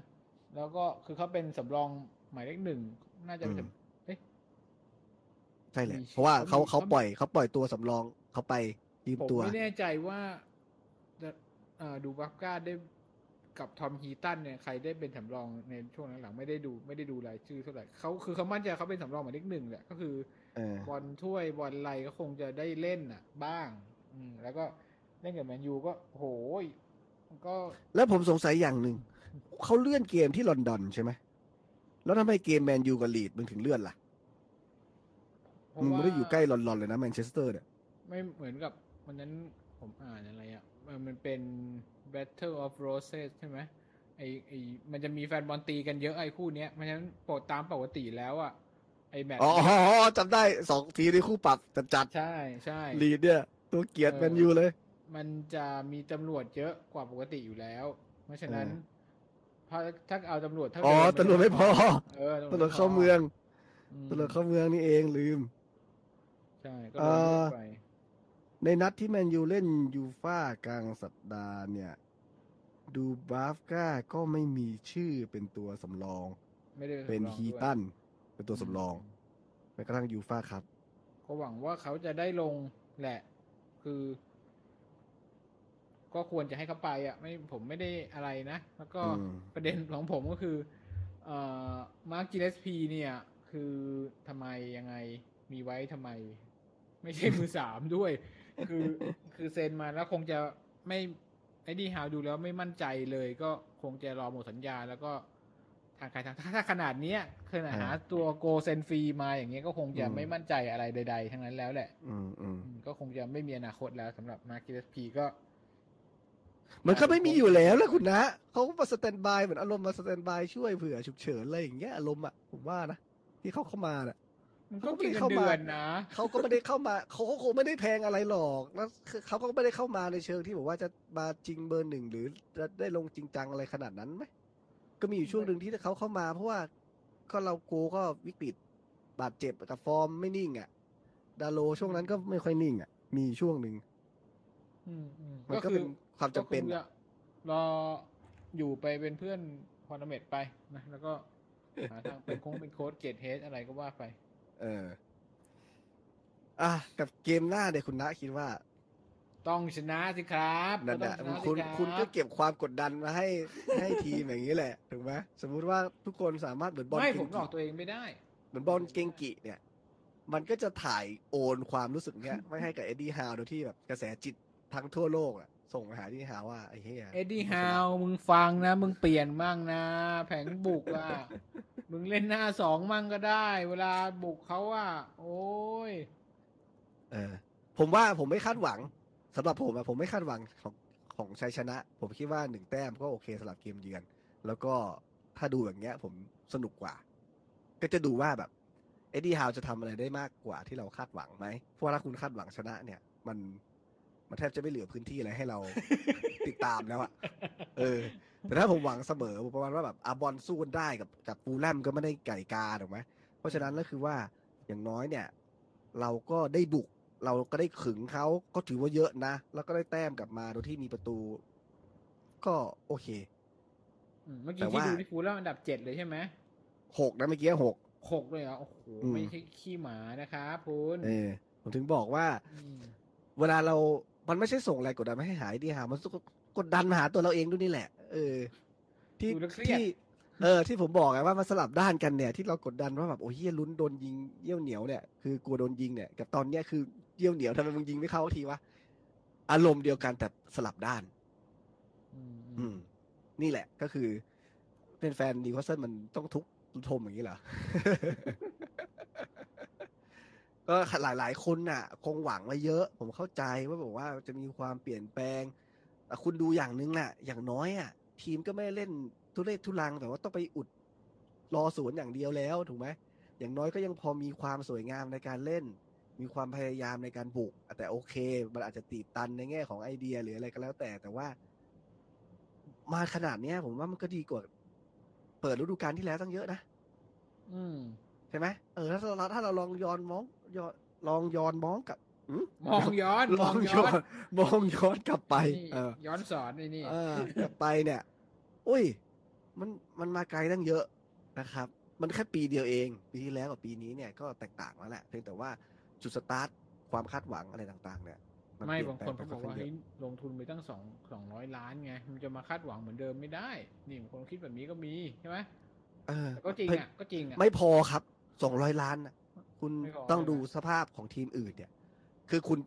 แล้วก็คือเขาเป็นสำรองหมายเลขหนึ่งน่าจะเป็นเอ๊ะใช่แหละเพราะว่าเขาเขาปล่อยเขาปล่อยตัวสำรองเขาไปยืมตัวผมไม่แน่ใจว่าเอ่อดูวัฟก้าได้กับทอมฮีตันเนี่ยใครได้เป็นสำรองในช่วงหลังๆไม่ได้ดูไม่ได้ดูรายชื่อเท่าไหร่เขาคือเขามั่นใจเขาเป็นสำรองหมายเลขหนึ่งแหละก็คือบอลถ้วยบอลไลก็คงจะได้เล่นน่ะบ้างอืมแล้วก็เล่นกับแมนยูก็โหยก็แล้วผมสงสัยอย่างหนึ่งเขาเลื่อนเกมที่ลอนดอนใช่ไหมแล้วทำไมเกมแมนยูกับลีดมันถึงเลื่อนล่ะมึงไม่ได้อยู่ใกล้ลอนดอนเลยนะแมนเชสเตอร์เนี่ยไม่เหมือนกับวันนั้นผมอ่านอะไรอ่ะมันเป็น Battle of Roses ใช่ไหมไอไอมันจะมีแฟนบอลตีกันเยอะไอ้คู่เนี้ยเพราะฉะนั้นโปรดตามปกติแล้วอ่ะไอแมตช์อ๋อจำได้สองทีในคู่ปรับจัดๆใช่ใช่ลีดเนี่ยตัวเกียรติแมนยูเลยมันจะมีตำรวจเยอะกว่าปกติอยู่แล้วเพราะฉะนั้นถ้าเอาตำรวจถ้าอ๋อตำรวจไม่พอเออตำรวจเข้าเมืองตำรวจเข้าเมืองนี่เองลืมใช่ก็เลยไปในนัดที่แมนยูเล่นยูฟ่ากลางสัปดาห์เนี่ยดูบาฟก้าก็ไม่มีชื่อเป็นตัวสำรองเป็นฮีตันเป็นตัวสำรองแม้กระทั่งยูฟ่าครับก็หวังว่าเขาจะได้ลงแหละคือก็ควรจะให้เขาไปอ่ะไม่ผมไม่ได้อะไรนะแล้วก็ประเด็นของผมก็คือเอ่อมาร์ค จิเลสพีเนี่ยคือทำไมยังไงมีไว้ทำไมไม่ใช่มือสามด้วยคือคือเซ็นมาแล้วคงจะไม่ไอ้ดีฮาวดูแล้วไม่มั่นใจเลยก็คงจะรอหมดสัญญาแล้วก็ทางใครทางถ้าขนาดเนี้ยคือหาตัวโกเซ็นฟรีมาอย่างเงี้ยก็คงจะไม่มั่นใจอะไรใดๆทั้งนั้นแล้วแหละก็คงจะไม่มีอนาคตแล้วสำหรับมาร์ค จิเลสพีก็มันก็ไม่มีอยู่แล้วแล้วคุณนะเขามาสแตนบายเหมือนอารมณ์มาสแตนบายช่วยเผื่อฉุกเฉินอะไรอย่างเงี้ยอารมณ์อ่ะผมว่านะที่เขาเข้ามาเนี่ยมันก็ไม่ได้เข้ามานะเขาก็ไม่ได้เข้ามาเขาคงไม่ได้แพงอะไรหรอกแล้วเขาก็ไม่ได้เข้ามาในเชิงที่บอกว่าจะมาจริงเบอร์หนึ่งหรือจะได้ลงจริงจังอะไรขนาดนั้นไหมก็มีอยู่ช่วงหนึ่งที่เขาเข้ามาเพราะว่าก็เราโกก็วิกฤตบาดเจ็บกับฟอร์มไม่นิ่งอ่ะดาโลช่วงนั้นก็ไม่ค่อยนิ่งอ่ะมีช่วงหนึ่งมันก็เป็นความจำเป็นรออยู่ไปเป็นเพื่อนพอนาเมตไปนะแล้วก็หาทางเป็นโค้ชเป็นโค้ชเกตเฮดอะไรก็ว่าไปเอออ่ะกับเกมหน้าเนี่ยคุณณคิดว่าต้องชนะสิครับนั่นแหละคุณคุณก็เก็บความกดดันมาให้ให้ทีมอย่างนี้แหละถูกไหมสมมุติว่าทุกคนสามารถเหมือนบอลไม่ผมหลอกตัวเองไม่ได้เหมือนบอลเกงกิเนี่ยมันก็จะถ่ายโอนความรู้สึกเนี้ยไม่ให้กับเอ็ดดี้ฮาวโดยที่แบบกระแสจิตทั้งทั่วโลกอ่ะส่งมาหาเอ็ดดี้ฮาวว่าไอ้เหี้ยเอ็ดดี้ฮาวมึงฟังนะมึงเปลี่ยนมั่งนะแผงบุกอ่ะมึงเล่นหน้าสองมั่งก็ได้เวลาบุกเขาอ่ะโอ้ยเออผมว่าผมไม่คาดหวังสำหรับผมอ่ะผมไม่คาดหวังของของชัยชนะผมคิดว่าหนึ่งแต้มก็โอเคสำหรับเกมเยือนแล้วก็ถ้าดูอย่างเงี้ยผมสนุกกว่าก็จะดูว่าแบบเอ็ดดี้ฮาวจะทำอะไรได้มากกว่าที่เราคาดหวังไหมเพราะถ้าคุณคาดหวังชนะเนี่ยมันมันแทบจะไม่เหลือพื้นที่อะไรให้เรา ติดตามแล้วอะเออแต่ถ้าผมหวังเสมอประมาณว่าแบบอาบอลสู้กันได้กับกับฟูลแลมก็ไม่ได้ไก่กาถูกไหมเพราะฉะนั้นก็คือว่าอย่างน้อยเนี่ยเราก็ได้บุกเราก็ได้ขึงเขาก็ถือว่าเยอะนะแล้วก็ได้แต้มกลับมาโดยที่มีประตูก็โอเคเมื่อกี้ที่ดูที่ฟูลแลมอันดับเจ็ดเลยใช่ไหมหกนะเมื่อกี้หกหกเลยเหรอโอ้โหไม่ใช่ขี้หมานะครับคุณเออผมถึงบอกว่าเวลาเรามันไม่ใช่ส่งอะไรกดดันไม่ให้หายดีหามันกดดันมาหาตัวเราเองด้วยนี่แหละเออที่ที่เออที่ผมบอกไงว่ามันสลับด้านกันเนี่ยที่เรากดดันว่าแบบโอ้เหี้ยลุ้นโดนยิงเยี่ยวเหนียวเนี่ยคือกลัวโดนยิงเนี่ยกับตอนเนี้ยคือเยี่ยวเหนียวทำไมมึงยิงไม่เข้าทีวะอารมณ์เดียวกันแต่สลับด้านอืมนี่แหละก็คือเป็นแฟนนิวคาสเซิลมันต้องทุกข์ทมอย่างนี้เหรอก็หลายๆคนน่ะคงหวังไว้เยอะผมเข้าใจว่าบอกว่าจะมีความเปลี่ยนแปลงแต่คุณดูอย่างนึงน่ะอย่างน้อยอ่ะทีมก็ไม่เล่นทุเรศทุรังแต่ว่าต้องไปอุดรอสวนอย่างเดียวแล้วถูกไหมอย่างน้อยก็ยังพอมีความสวยงามในการเล่น มีความพยายามในการบุกแต่โอเคมันอาจจะตีตันในแง่ของไอเดียหรืออะไรก็แล้วแต่แต่ว่ามาขนาดเนี้ยผมว่ามันก็ดีกว่าเปิดฤดูกาลที่แล้วตั้งเยอะนะอืมใช่ไหมเออถ้าเราถ้าเราลองย้อนมองย้อนลองย้อนมองกับมองย้อนมองย้อนมองย้อนกลับไปเออย้อนสอนไอ้นี่เออกลับไปเนี่ยอุ้ยมันมันมาไกลตั้งเยอะนะครับมันแค่ปีเดียวเองปีที่แล้วกับปีนี้เนี่ยก็แตกต่างแล้วแหละเพียงแต่ว่าจุดสตาร์ทความคาดหวังอะไรต่างๆเนี่ยไม่บางคนเขาบอกว่าให้ลงทุนไปตั้งสอง สองร้อยล้านไงมันจะมาคาดหวังเหมือนเดิมไม่ได้นี่คนคิดแบบนี้ก็มีใช่ไหมเออก็จริงอ่ะก็จริงอ่ะไม่พอครับสองร้อยล้านนะคุณต้องดูสภาพของทีมอื่นเนี่ยคือคุณ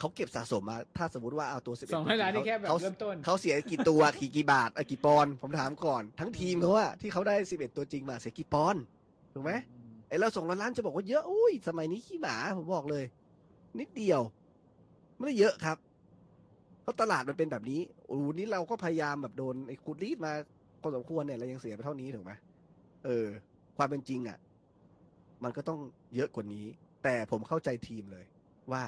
เขาเก็บสะสมมาถ้าสมมุติว่าเอาตัวสิบเอ็ด สองร้อยล้านนี่แค่แบบเริ่มต้นเขาเสียกี่ตัวกี่กี่บาทเอ่อกี่ปอนด์ผมถามก่อนทั้งทีมเขาอ่ะที่เขาได้สิบเอ็ดตัวจริงมาเสียกี่ปอนด์ถูกมั้ยไอ้เราสองร้อยล้านจะบอกว่าเยอะอุ้ยสมัยนี้ขี้หมาผมบอกเลยนิดเดียวไม่ได้เยอะครับเพราะตลาดมันเป็นแบบนี้โอ้นี่เราก็พยายามแบบโดนไอ้กูดรีดมาพอสมควรเนี่ยเรายังเสียไปเท่านี้ถูกมั้ยเออความเป็นจริงอ่ะมันก็ต้องเยอะกว่านี้แต่ผมเข้าใจทีมเลยว่า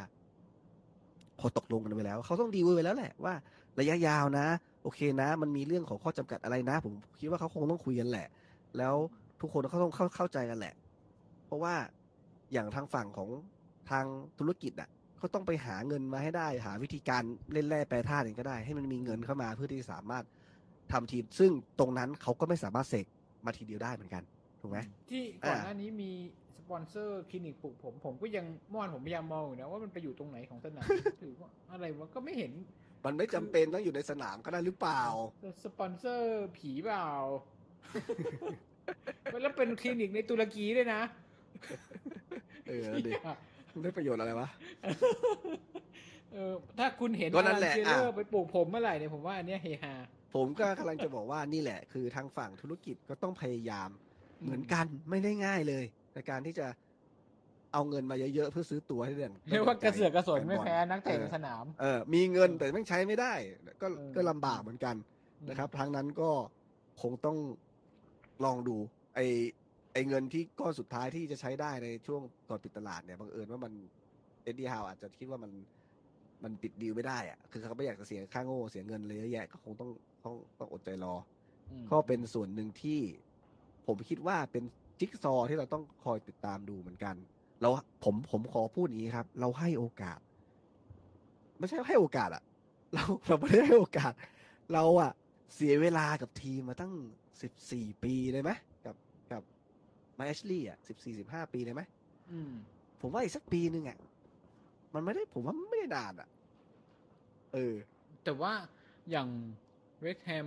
พอตกลงกันไปแล้วเขาต้องดีลไว้แล้วแหละว่าระยะยาวนะโอเคนะมันมีเรื่องของข้อจำกัดอะไรนะผมคิดว่าเขาคงต้องคุยกันแหละแล้วทุกคนเขาต้องเข้าเข้าใจกันแหละเพราะว่าอย่างทางฝั่งของทางธุรกิจอ่ะเขาต้องไปหาเงินมาให้ได้หาวิธีการเล่นแร่แปรธาตุอย่างก็ได้ให้มันมีเงินเข้ามาเพื่อที่สามารถทำทีมซึ่งตรงนั้นเขาก็ไม่สามารถเสกมาทีเดียวได้เหมือนกันถูกไหมที่ก่อนหน้านี้มีสปอนเซอร์คลินิกปลูกผมผมก็ยังม่อนผมพยายามมองอยู่นะว่ามันไปอยู่ตรงไหนของสนาม ถือว่าอะไรวะก็ไม่เห็นมันไม่จำเป็นต้องอยู่ในสนามก็ได้หรือเปล่าสปอนเซอร์ผีเปล่า แล้วเป็นคลินิกในตุรกีด้วยนะ เออเด็กคุณได้ประโยชน์อะไรวะ เออถ้าคุณเห็นอะไรเชื่อเรื่องไปปลูกผมเมื่อไหร่เนี่ยผมว่าอันเนี้ยเฮฮาผมก็กำลังจะบอกว่านี่แหละคือทางฝั่งธุรกิจก็ต้องพยายามเหมือนกันไม่ได้ง่ายเลยในการที่จะเอาเงินมาเยอะๆเพื่อซื้อตั๋วให้เด่นเรียกว่ากระเสือกกระสนไม่แพ้นักเตะในสนามเออมีเงินแต่ไม่ใช้ไม่ได้ก็ก็ลำบากเหมือนกันนะครับทางนั้นก็คงต้องลองดูไอไอเงินที่ก้อนสุดท้ายที่จะใช้ได้ในช่วงก่อนปิดตลาดเนี่ยบังเอิญว่ามันเอ็ดดี้ฮาวอาจจะคิดว่ามันมันปิดดีลไม่ได้อะคือเขาไม่อยากจะเสียค่าโง่เสียเงินเลยเยอะแยะก็คงต้องต้องต้องอดใจรอก็เป็นส่วนหนึ่งที่ผมคิดว่าเป็นจิ๊กซอที่เราต้องคอยติดตามดูเหมือนกันเราผมผมขอพูดอย่างนี้ครับเราให้โอกาสไม่ใช่ให้โอกาสอะเราเราไม่ได้ให้โอกาสเราอะเสียเวลากับทีมมาตั้งสิบสี่ปีได้ไหมกับกับไมค์แอชลีย์อะสิบสี่ สิบห้าปีได้ไหมผมว่าอีกสักปีนึงอะมันไม่ได้ผมว่าไม่ได้นานอะเออแต่ว่าอย่างเวสต์แฮม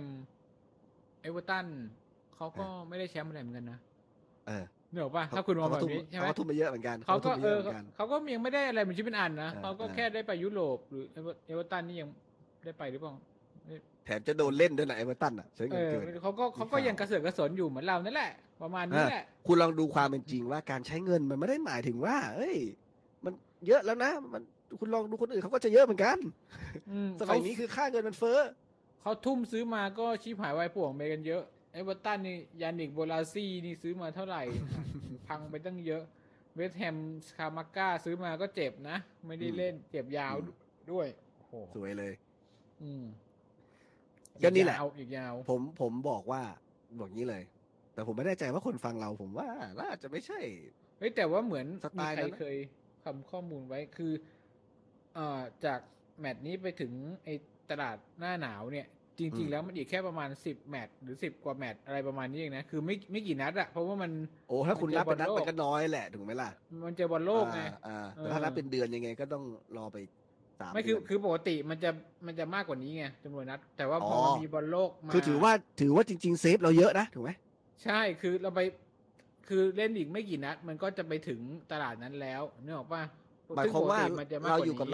เอเวอร์ตันเขาก็ไม่ได้แชมป์อะไรเหมือนกันนะเออเหนือป่ะถ้าคุณมองแบบนี้ใช่ไหมเขาทุ่มไปเยอะเหมือนกันเขาก็เออเขาก็ยังไม่ได้อะไรเหมือนชิปเป็นอันนะเขาก็แค่ได้ไปยุโรปหรือเอเวอร์ตันนี่ยังได้ไปหรือเปล่าแถมจะโดนเล่นด้วยนะเอเวอร์ตันอ่ะเฉยเกินเขาก็เขาก็ยังกระเสือกกระสนอยู่เหมือนเรานั่นแหละประมาณนี้แหละคุณลองดูความเป็นจริงว่าการใช้เงินมันไม่ได้หมายถึงว่าเอ้ยมันเยอะแล้วนะมันคุณลองดูคนอื่นเขาก็จะเยอะเหมือนกันสมัยนี้คือค่าเงินมันเฟ้อเขาทุ่มซื้อมาก็ชีพหายวายป่วงไปกันเยอะเอเวอร์ตันนี่ยานิกโบลาซี่นี่ซื้อมาเท่าไหร่ พังไปตั้งเยอะเวสต์แฮมคามาก้าซื้อมาก็เจ็บนะไม่ได้เล่นเจ็บยาวด้วยโอ้สวยเลยอืมก็นี่แหละอีกยาวผมผมบอกว่าบอกงี้เลยแต่ผมไม่แน่ใจว่าคนฟังเราผมว่าน่าจะไม่ใช่เฮ้ยแต่ว่าเหมือนมีใครเคยทำข้อมูลไว้คือเอ่อจากแมตช์นี้ไปถึงไอ้ตลาดหน้าหนาวเนี่ยจริงๆแล้วมันอีกแค่ประมาณสิบแมตช์หรือสิบกว่าแมตช์อะไรประมาณนี้เองนะคือไม่ไม่กี่นัดอะเพราะว่ามันโอ้ถ้าคุณนับเป็นนัดมันก็น้อยแหละถูกไหมล่ะมันเจอบอลโลกไงแต่ถ้านับเป็นเดือนยังไงก็ต้องรอไปสามไม่คือคือปกติมันจะมันจะมากกว่านี้ไงจำนวนนัดแต่ว่าพอมีบอลโลกมาคือถือว่าถือว่าจริงๆเซฟเราเยอะนะถูกไหมใช่คือเราไปคือเล่นอีกไม่กี่นัดมันก็จะไปถึงตลาดนั้นแล้วนึกออกป่ะหมายความว่าเราอยู่กับ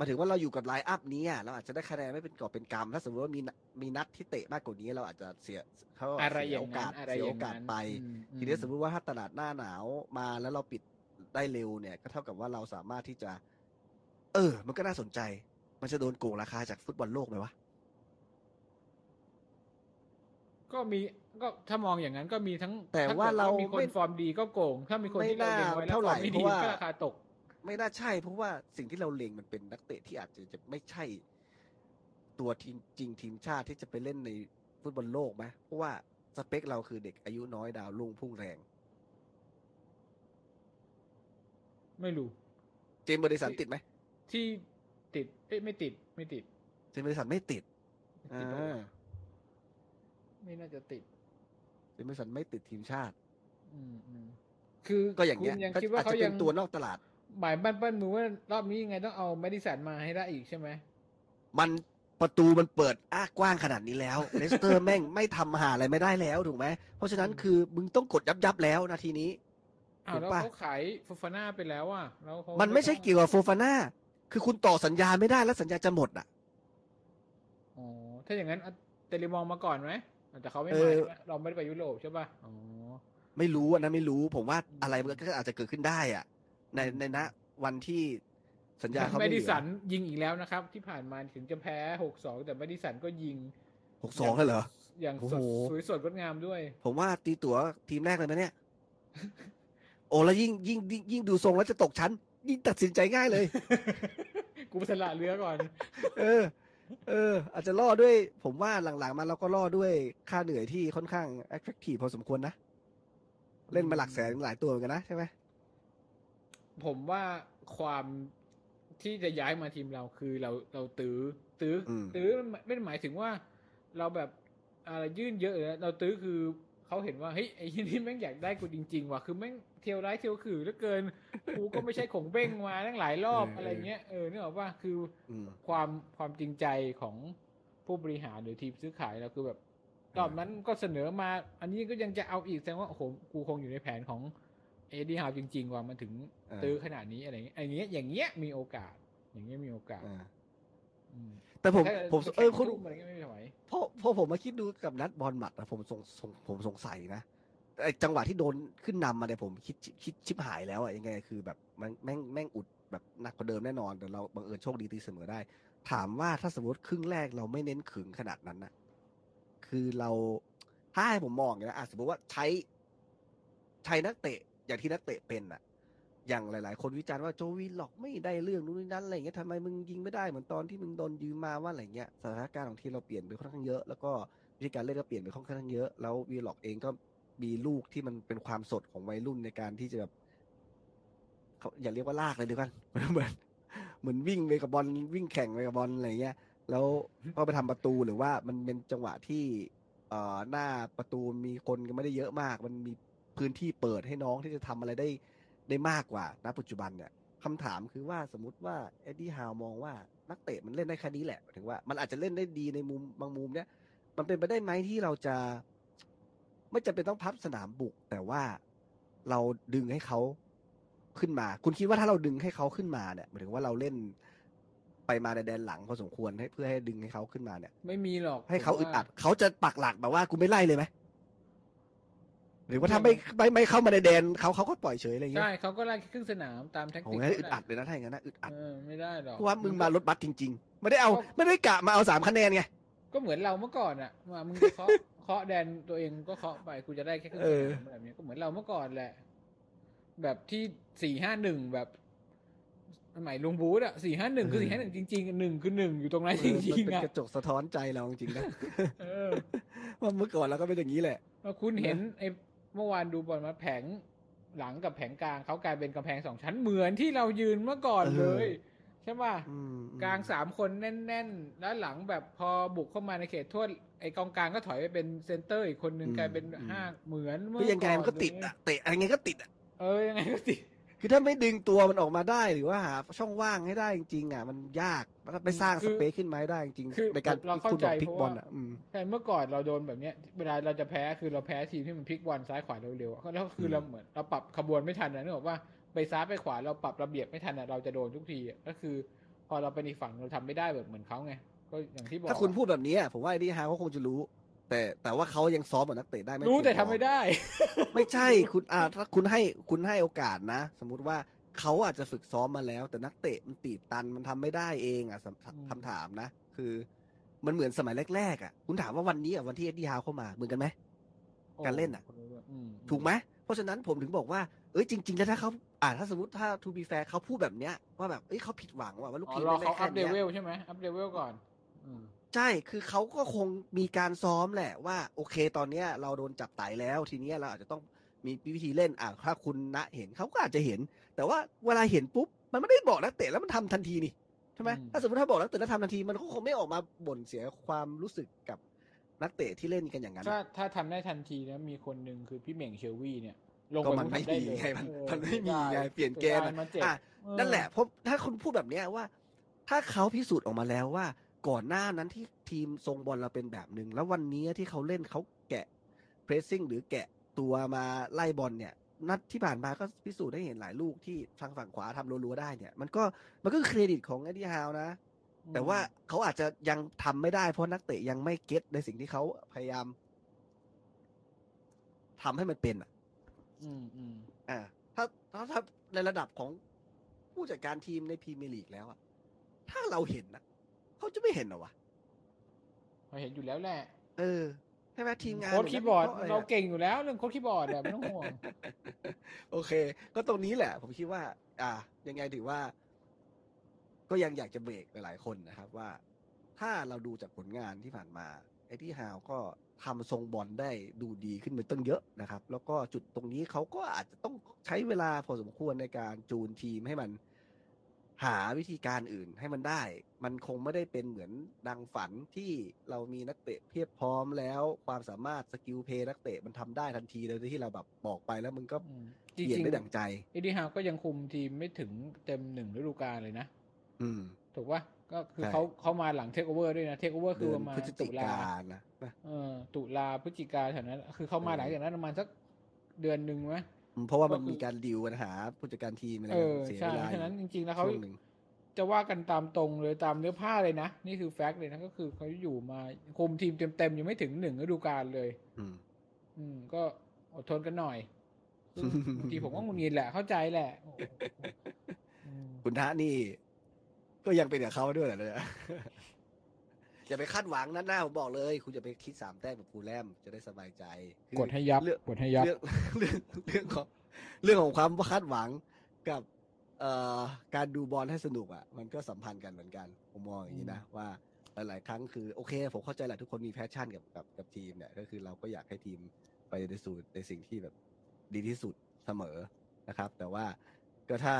มาถึงว่าเราอยู่กับไลน์อัพนี้อ่ะเราอาจจะได้คะแนนไม่เป็นกอบเป็นกำถ้าสมมติว่ามีมีนัดที่เตะมากกว่านี้เราอาจจะเสียเขาเสียโอกาสเสียโอกาสไปทีนี้สมมติว่าถ้าตลาดหน้าหนาวมาแล้วเราปิดได้เร็วเนี่ยก็เท่ากับว่าเราสามารถที่จะเออมันก็น่าสนใจมันจะโดนโกงราคาจากฟุตบอลโลกไหมวะก็มีก็ถ้ามองอย่างนั้นก็มีทั้งแต่ว่าเรามีคนฟอร์มดีก็โกงถ้ามีคนที่เราเลี้ยงไว้แล้วฟอร์มไม่ดีก็ราคาตก ไม่น่าใช่เพราะว่าสิ่งที่เราเล็งมันเป็นนักเตะที่อาจจะจะไม่ใช่ตัวทีมจริงทีมชาติที่จะไปเล่นในฟุตบอลโลกไหมเพราะว่าสเปคเราคือเด็กอายุน้อยดาวรุ่งพุ่งแรงไม่รู้เจมส์เบอร์ดิสันติดไหมที่ติดเอ๊ะไม่ติดไม่ติดเจมส์เบอร์ดิสันไม่ติดอ่าไม่น่าจะติดเจมส์เบอร์ดิสันไม่ติดทีมชาติอืมอืมคือก็อย่างเงี้ยคิดว่าเขายังตัวนอกตลาดหมายมั่นปั้นมือว่ารอบนี้ยังไงต้องเอาเบอร์ดิสันมาให้ได้อีกใช่ไหมมันประตูมันเปิดอ้ากว้างขนาดนี้แล้วเลสเตอร์แม่งไม่ทำหาอะไรไม่ได้แล้วถูกไหมเพราะฉะนั้นคือมึงต้องกดยับยับแล้วนาทีนี้อ้าวแล้วเขาขายโฟฟาน่าไปแล้วอ่ะแล้วมันไม่ใช่เกี่ยวกับโฟฟาน่าคือคุณต่อสัญญาไม่ได้แล้วสัญญาจะหมดอ่ะอ๋อถ้าอย่างนั้นเตลิมองมาก่อนไหมแต่เขาไม่มาเราไม่ได้ไปยุโรปใช่ป่ะอ๋อไม่รู้อ่ะนะไม่รู้ผมว่าอะไรมันก็อาจจะเกิดขึ้นได้อ่ะในในณวันที่สัญญาเขาไม่ได้สันยิงอีกแล้วนะครับที่ผ่านมาถึงจะแพ้หกสองแต่ไม่ได้สันก็ยิงหกสองเหรออย่างสดสวยสดงดงามด้วยผมว่าตีตั๋วทีมแรกเลยนะเนี่ยโอ้แล้วยิ่งยิ่งยิ่งดูทรงแล้วจะตกชั้นยิ่งตัดสินใจง่ายเลยกูสละเรือก่อนเออเอออาจจะล่อด้วยผมว่าหลังๆมาเราก็ล่อด้วยค่าเหนื่อยที่ค่อนข้าง attractive พอสมควรนะเล่นมาหลักแสนหลายตัวเหมือนกันนะใช่ไหมผมว่าความที่จะย้ายมาทีมเราคือเราเราตื้อตื้อตื้อไม่ได้หมายถึงว่าเราแบบอะไรยื่นเยอะเลยเราตื้อคือเขาเห็นว่าเฮ้ยไอ้ที่นี่แม่งอยากได้กูจริงๆว่ะคือแม่งเที่ยวร้ายเที่ยวขื่อเหลือเกินกูก็ไม่ใช่ของเบ้งมาตั้งหลายรอบอะไรเงี้ยเออนึกออกป่ะคือความความจริงใจของผู้บริหารหรือทีมซื้อขายเราคือแบบรอบนั้นก็เสนอมาอันนี้ก็ยังจะเอาอีกแสดงว่าโอ้โหกูคงอยู่ในแผนของเอ็ดดี้ฮาวจริงๆว่ะมันถึงตื้อขนาดนี้อะไรเงี้ยอย่างเงี้ยอย่างเงี้ยมีโอกาสอย่างเงี้ยมีโอกาสแต่ผมผมเออเขาดูมันก็ไม่ไหวเพราะเพราะผมมาคิดดูกับนัดบอลหมัดนะผมสงผมสงสัยนะไอจังหวะที่โดนขึ้นนำมาเนี่ยผมคิดคิดชิบหายแล้วอะยังไงคือแบบมันแม่งแม่งอุดแบบหนักกว่าเดิมแน่นอนแต่เราบังเอิญโชคดีตีเสมอได้ถามว่าถ้าสมมติครึ่งแรกเราไม่เน้นขึงขนาดนั้นนะคือเราถ้าให้ผมมองอย่างนี้นะสมมติว่าใช้ใช้นักเตะอย่างที่นักเตะเป็นอะอย่างหลายๆคนวิจารณ์ว่าโจวีหลอกไม่ได้เรื่องนู้นนี่นั่นอะไรเงี้ยทำไมมึงยิงไม่ได้เหมือนตอนที่มึงโดนยืมมาว่าอะไรเงี้ยสถานการณ์ของทีมเราเปลี่ยนไปค่อนข้างเยอะแล้วก็วิธีการเล่นก็เปลี่ยนไปค่อนข้างเยอะแล้ววีหลอกเองก็มีลูกที่มันเป็นความสดของวัยรุ่นในการที่จะแบบเขาอย่าเรียกว่าลากเลยดีกว่าเหมือนเหมือนวิ่งไปกับบอลวิ่งแข่งไปกับบอลอะไรเงี้ยแล้วก็ไปทำประตูหรือว่ามันเป็นจังหวะที่เอ่อหน้าประตูมีคนก็ไม่ได้เยอะมากมันมีพื้นที่เปิดให้น้องที่จะทำอะไรได้ได้มากกว่าณปัจจุบันเนี่ยคำถามคือว่าสมมุติว่าเอ็ดดี้ฮาวมองว่านักเตะมันเล่นได้แค่นี้แหละถึงว่ามันอาจจะเล่นได้ดีในมุมบางมุมเนี่ยมันเป็นไปได้ไหมที่เราจะไม่จำเป็นต้องพับสนามบุกแต่ว่าเราดึงให้เขาขึ้นมาคุณคิดว่าถ้าเราดึงให้เขาขึ้นมาเนี่ยหมายถึงว่าเราเล่นไปมาในแดนหลังพอสมควรให้เพื่อให้ดึงให้เขาขึ้นมาเนี่ยไม่มีหรอกให้เขาอึดอัดเขาจะปักหลักแบบว่ากูไม่ไล่เลยไหมหรือว่าถ้าไม่ไม่เข้ามาในแดนเขาเขาก็ปล่อยเฉยอะไรอย่างเงี้ยใช่เขาก็ไล่ครึ่งสนามตามแท็กติกโอ้ยอึดอัดเลยนะถ้าอย่างนั้นนะอึดอัดไม่ได้หรอกเพราะว่ามึงมารถบัสจริงๆไม่ได้เอาไม่ได้กะมาเอาสามคะแนนไงก็เหมือนเราเมื่อก่อนอ่ะมามึงเคาะเคาะแดนตัวเองก็เคาะไปกูจะได้แค่ครึ่งสนามแบบนี้ก็เหมือนเราเมื่อก่อนแหละแบบที่สี่ห้าหนึ่งแบบหมายลุงบู๊ดอ่ะสี่ห้าหนึ่งคือสี่ห้าหนึ่งจริงๆหนึ่งคือหนึ่งอยู่ตรงนั้นจริงๆอ่ะเป็นกระจกสะท้อนใจเราจริงๆนะว่าเมื่อก่อนเราก็เป็นอย่างนี้แหละคุณเห็นไอเมื่อวานดูบอลมาแผงหลังกับแผงกลางเขากลายเป็นกำแพงสองชั้นเหมือนที่เรายืนเมื่อก่อนเลยใช่ป่ะกลางสามคนแน่นๆแล้วหลังแบบพอบุกเข้ามาในเขตโทษไอ้กองกลางก็ถอยไปเป็นเซนเตอร์อีกคนนึงกลายเป็นห้าเหมือนเมื่อก่อนยังไงมันก็ติดอะเตะอะไรไงก็ติดอะเออยังไงก็ติดคือถ้าไม่ดึงตัวมันออกมาได้หรือว่าหาช่องว่างให้ได้จริงๆอ่ะมันยากไปสร้างสเปซขึ้นมาได้จริงๆในการคุณบอกพลิกบอลอ่ะใช่เมื่อก่อนเราโดนแบบเนี้ยเวลาเราจะแพ้คือเราแพ้ทีมที่มันพลิกบอลซ้ายขวาเร็วๆแล้วคือเราเหมือนเราปรับขบวนไม่ทันนะนึกออกว่าไปซ้ายไปขวาเราปรับระเบียบไม่ทันอ่ะเราจะโดนทุกทีก็คือพอเราไปอีกฝั่งเราทำไม่ได้แบบเหมือนเขาไงก็อย่างที่บอกถ้าคุณพูดแบบนี้ผมว่าไอ้ดีฮาเขาคงจะรู้แต่แต่ว่าเขายังซ้อมกับนักเตะได้ไม่รู้แต่ทำไม่ได้ไม่ใช่คุณอาถ้าคุณให้คุณให้โอกาสนะสมมุติว่าเขาอาจจะฝึกซ้อมมาแล้วแต่นักเตะมันตีบตันมันทำไม่ได้เองอ่ะคำถามนะคือมันเหมือนสมัยแรกๆอ่ะคุณถามว่าวันนี้อ่ะวันที่เอ็ดดี้ฮาวเข้ามาเหมือนกันไหมการเล่นอ่ะถูกไหมเพ ราะฉะนั้นผมถึงบอกว่าเอ้ยจริงๆแล้วถ้าเขาอ่าถ้าสมมติถ้า to be fair เขาพูดแบบเนี้ยว่าแบบเอ้ยเขาผิดหวังว่ะว่าลูกทีมไม่ได้แค่เนี้ยอ๋อเขาอัพเลเวลใช่ไหมอัพเลเวลก่อนอืมใช่คือเขาก็คงมีการซ้อมแหละว่าโอเคตอนเนี้ยเราโดนจับไต่แล้วทีเนี้ยเราอาจจะต้องมีวิธีเล่นอ่ะถ้าคุณณเห็นเขาก็อาจจะเห็นแต่ว่าเวลาเห็นปุ๊บมันไม่ได้บอกนักเตะแล้วมันทำทันทีนี่ใช่ไหมถ้าสมมติถ้าบอกนักเตะแล้วทำทันทีมันก็คงไม่ออกมาบ่นเสียความรู้สึกกับนักเตะที่เล่นกันอย่างนั้นถ้าถ้าทำได้ทันทีนะมีคนนึงคือพี่เหม่งเชลวี่เนี่ยลงไปมันไม่มีไงมันมันไม่มีไงเปลี่ยนเกมอ่ะนั่นแหละเพราะถ้าคุณพูดแบบนี้ว่าถ้าเขาพิสูจน์ออกมาแล้วว่าก่อนหน้านั้นที่ทีมทรงบอลเราเป็นแบบนึงแล้ววันนี้ที่เขาเล่นเขาแกะเพรสซิ่งหรือแกะตัวมาไล่บอลเนี่ยนัดที่ผ่านมาก็พิสูจน์ได้เห็นหลายลูกที่ทางฝั่งขวาทำรัวๆได้เนี่ยมันก็มันก็เครดิตของเอ็ดดี้ฮาวนะแต่ว่าเขาอาจจะยังทำไม่ได้เพราะนักเตะยังไม่เก็ตในสิ่งที่เขาพยายามทำให้มันเป็นอ่ะอืมอืมอ่าถ้าถ้าถ้าในระดับของผู้จัดการทีมในพรีเมียร์ลีกแล้วอ่ะถ้าเราเห็นนะเขาจะไม่เห็นหรอวะเราเห็นอยู่แล้วแหละเออใช่ไหมทีมงานโค้ชคีย์บอร์ดเราเก่งอยู่แล้วเรื่องโค้ชคีย์บอร์ดแบบไม่ต้องห่วงโอเคก็ตรงนี้แหละผมคิดว่าอ่ายังไงถือว่าก็ยังอยากจะเบรกหลายๆคนนะครับว่าถ้าเราดูจากผลงานที่ผ่านมาไอ้ที่ฮาวก็ทำทรงบอลได้ดูดีขึ้นไปตั้งเยอะนะครับแล้วก็จุดตรงนี้เขาก็อาจจะต้องใช้เวลาพอสมควรในการจูนทีมให้มันหาวิธีการอื่นให้มันได้มันคงไม่ได้เป็นเหมือนดังฝันที่เรามีนักเตะเพียบพร้อมแล้วความสามารถสกิลเพย์นักเตะมันทำได้ทันทีโดยที่เราแบบบอกไปแล้วมึงก็เปลี่ยนได้ดั่งใจเอ็ดดี้ฮาวก็ยังคุมทีมไม่ถึงเต็มหนึ่งฤดูกาลเลยนะถูกว่าก็คือเขาเขามาหลังเทคโอเวอร์ด้วยนะเทคโอเวอร์คือประมาณตุลาตุลาพฤศจิกาแถวนั้นคือเขามาหลังจากนั้นประมาณสักเดือนนึงไหมเพราะว่ามันมีการดีลปัญหาผู้จัดการทีมอะไรเสียเวลาฉะนั้นจริงๆแล้วเขาจะว่ากันตามตรงเลยตามเนื้อผ้าเลยนะนี่คือแฟกต์เลยนะก็คือเขาอยู่มาคุมทีมเต็มๆยังไม่ถึงหนึ่งฤดูกาลเลยอืมก็อดทนกันหน่อยบางทีผมก็งุนงินแหละเข้าใจแหละคุณทะนี่ก็ยังเป็นกับเขาด้วยแหละเนี่ยอย่าไปคาดหวังนะหน้าผมบอกเลยคุณจะไปคิดสามแต้มกับครูแลมจะได้สบายใจกดให้ยับเรื่องกดให้ยับเรื่องเรื่องเรื่องของเรื่องของความคาดหวังกับเอ่อการดูบอลให้สนุกอ่ะมันก็สัมพันธ์กันเหมือนกันผมมองอย่างนี้นะว่าหลายๆครั้งคือโอเคผมเข้าใจแหละทุกคนมีแพชชั่นกับกับกับทีมเนี่ยก็คือเราก็อยากให้ทีมไปในสู่ในสิ่งที่แบบดีที่สุดเสมอนะครับแต่ว่าก็ถ้า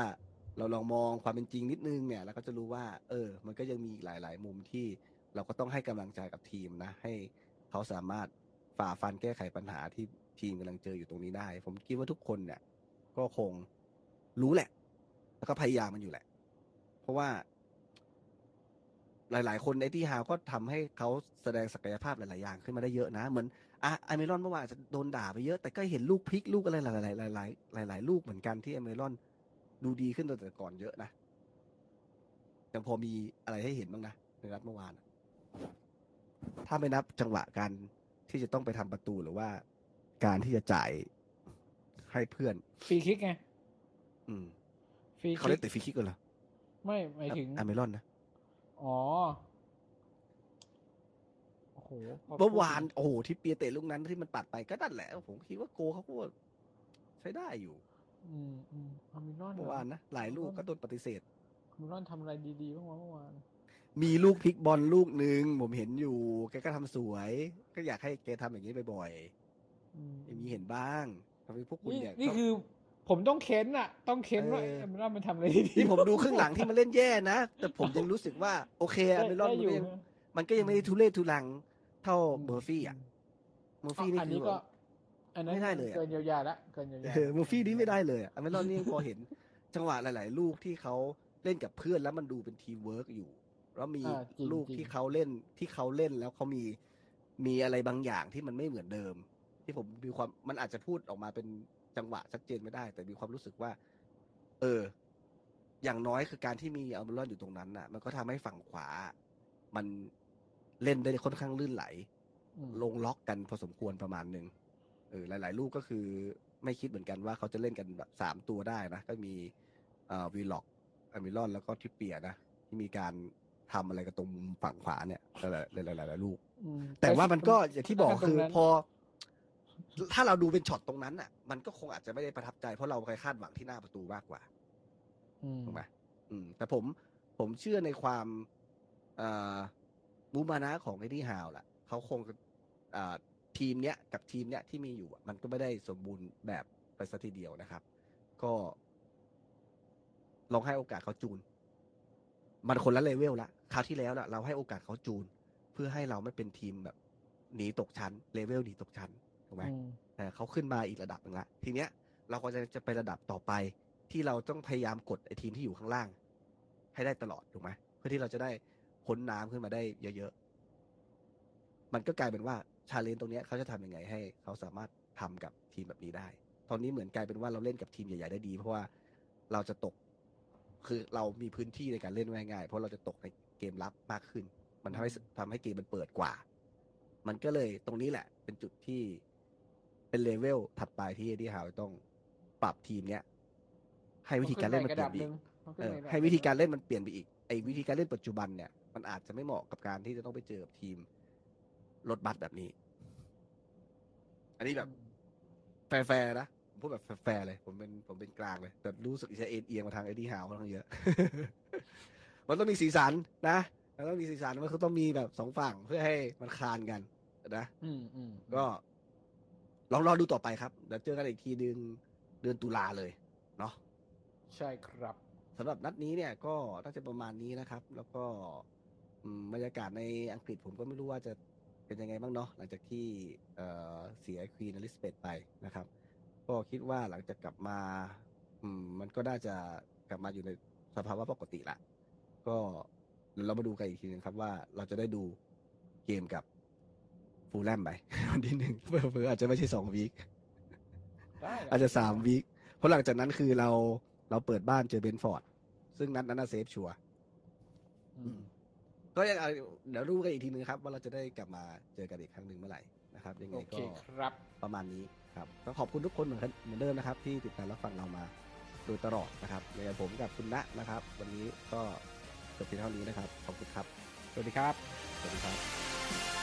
เราลองมองความเป็นจริงนิดนึงเนี่ยแล้วก็จะรู้ว่าเออมันก็ยังมีหลายๆมุมที่เราก็ต้องให้กำลังใจกับทีมนะให้เขาสามารถฝ่าฟันแก้ไขปัญหาที่ทีมกำลังเจออยู่ตรงนี้ได้ผมคิดว่าทุกคนเนี่ยก็คงรู้แหละแล้วก็พยายามมันอยู่แหละเพราะว่าหลายๆคนไอ้ที่ฮาวก็ทำให้เขาแสดงศักยภาพหลายๆอย่างขึ้นมาได้เยอะนะเหมือนอ่ะไอเมรอนเมื่อวานจะโดนด่าไปเยอะแต่ก็เห็นลูกพลิกลูกอะไรหลายๆหลายๆลูกเหมือนกันที่ไอเมรอนดูดีขึ้นตั้งแต่ก่อนเยอะนะแต่พอมีอะไรให้เห็นบ้างนะในนัดเมื่อวานถ้าไม่นับจังหวะการที่จะต้องไปทำประตูหรือว่าการที่จะจ่ายให้เพื่อนฟรีคิกไงอืมเขาเล่นแต่ฟรีคิกกันเหรอไม่หมายถึงอเมรอนนะอ๋อโอ้โหเมื่อวานโอ้โหที่เปียเตะลูกนั้นที่มันปัดไปก็นั่นแหละผมคิดว่าโกเขาก็ใช้ได้อยู่อืมอืมอเมรอนเมื่อวานนะหลายลูกก็โดนปฏิเสธอเมรอนทำอะไรดีๆบ้างวะเมื่อวานมีลูกพลิกบอลลูกหนึ่งผมเห็นอยู่แกก็ทำสวยก็อยากให้แกทำอย่างนี้บ่อยๆอย่างนี้เห็นบ้างทำให้พวกคุณเนี่ยนี่คือผมต้องเค้นอะต้องเค้นว่าไอ้เมลอนมันทำอะไรดีที่ผมดูครึ่งหลังที่มันเล่นแย่นะแต่ผมยังรู้สึกว่าโอเคไอ้เมลอนมันยังมันก็ยังไม่ได้ทุเรศทุรังเท่าเมอร์ฟี่อะเมอร์ฟี่นี่คือไม่ได้เลยเกินเยียวยาละเกินเยียวยาเมอร์ฟี่นี่ไม่ได้เลยไอ้เมลอนนี่พอเห็นจังหวะหลายๆลูกที่เขาเล่นกับเพื่อนแล้วมันดูเป็นทีมเวิร์คอยู่แล้วมีลูกที่เขาเล่นที่เขาเล่นแล้วเขามีมีอะไรบางอย่างที่มันไม่เหมือนเดิมที่ผมมีความมันอาจจะพูดออกมาเป็นจังหวะชัดเจนไม่ได้แต่มีความรู้สึกว่าเอออย่างน้อยคือการที่มีอัลเบรอนอยู่ตรงนั้นน่ะมันก็ทำให้ฝั่งขวามันเล่นได้ค่อนข้างลื่นไหลลงล็อกกันพอสมควรประมาณนึงเออหลายๆลูกก็คือไม่คิดเหมือนกันว่าเขาจะเล่นกันแบบสามตัวได้นะก็มีเอ่อวีล็อกอัลเบรอนแล้วก็ทิปเปียนะที่มีการทำอะไรกับตรงฝั่งขวาเนี่ยหลายๆลูกแต่ว่ามันก็อย่างที่บอกคือพอ ถ้าเราดูเป็นช็อตตรงนั้นอ่ะมันก็คงอาจจะไม่ได้ประทับใจเพราะเราเคยคาดหวังที่หน้าประตูมากกว่าถูกไหมแต่ผมผมเชื่อในความมุมานะของเอ็ดดี้ฮาวแหละเขาคงทีมเนี้ยกับทีมเนี้ยที่มีอยู่มันก็ไม่ได้สมบูรณ์แบบไปซะทีเดียวนะครับก็ลองให้โอกาสเขาจูนมันคนละเลเวลละคราวที่แล้วเราให้โอกาสเขาจูนเพื่อให้เราไม่เป็นทีมแบบหนีตกชั้นเลเวลหนีตกชั้นถูกไหมแต่เขาขึ้นมาอีกระดับนึงละทีเนี้ยเราก็จะจะไประดับต่อไปที่เราต้องพยายามกดไอ้ทีมที่อยู่ข้างล่างให้ได้ตลอดถูกไหมเพื่อที่เราจะได้พ้นน้ำขึ้นมาได้เยอะๆมันก็กลายเป็นว่าชาเลนจ์ตรงนี้เขาจะทำยังไงให้เขาสามารถทำกับทีมแบบนี้ได้ตอนนี้เหมือนกลายเป็นว่าเราเล่นกับทีมใหญ่ๆได้ดีเพราะว่าเราจะตกคือเรามีพื้นที่ในการเล่นง่ายๆเพราะเราจะตกในเกมลับมากขึ้นมันทำให้ทำให้เกมมันเปิดกว่ามันก็เลยตรงนี้แหละเป็นจุดที่เป็นเลเวลถัดไปที่เอ็ดดี้ฮาวต้องปรับทีมเนี้ยให้วิธีการเล่นมันเปลี่ยนไปอีกให้วิธีการเล่นมันเปลี่ยนไปอีกไอ้วิธีการเล่นปัจจุบันเนี่ยมันอาจจะไม่เหมาะกับการที่จะต้องไปเจอกับทีมรถบัสแบบนี้อันนี้แบบแฟร์ๆนะผมพูดแบบแฟร์ๆเลยผมเป็นผมเป็นกลางเลยแต่รู้สึกจะเอียงมาทางเอ็ดดี้ฮาวค่อนข้างเยอะมันต้องมีสีสันนะมันต้องมีสีสันมันก็ต้องมีแบบสองฝั่งเพื่อให้มันคานกันนะก็ลองรอดูต่อไปครับเดี๋ยวเจอกันอีกทีเดือนเดือนตุลาเลยเนาะใช่ครับสำหรับนัดนี้เนี่ยก็น่าจะประมาณนี้นะครับแล้วก็บรรยากาศในอังกฤษผมก็ไม่รู้ว่าจะเป็นยังไงบ้างเนาะหลังจากที่เสียควีนอลิซาเบธไปนะครับก็คิดว่าหลังจากกลับมามันก็น่าจะกลับมาอยู่ในสภาวะปกติละก็เรามาดูกันอีกทีนึงครับว่าเราจะได้ดูเกมกับฟูลแลมไปวันที่หนึ่งเผื่ออาจจะไม่ใช่สองวีคอาจจะสามวีคเพราะหลังจากนั้นคือเราเราเปิดบ้านเจอเบนฟอร์ดซึ่งนัดนั้นน่าเซฟชัวร์ก็ยังเดี๋ยวรู้กันอีกทีนึงครับว่าเราจะได้กลับมาเจอกันอีกครั้งหนึ่งเมื่อไหร่นะครับยังไงก็ประมาณนี้ครับก็ขอบคุณทุกคนเหมือนเหมือนเดิมนะครับที่ติดตามรับฟังเรามาโดยตลอดนะครับอย่างผมกับคุณณนะครับวันนี้ก็จบเพียงเท่านี้นะครับขอบคุณครับสวัสดีครับสวัสดีครับ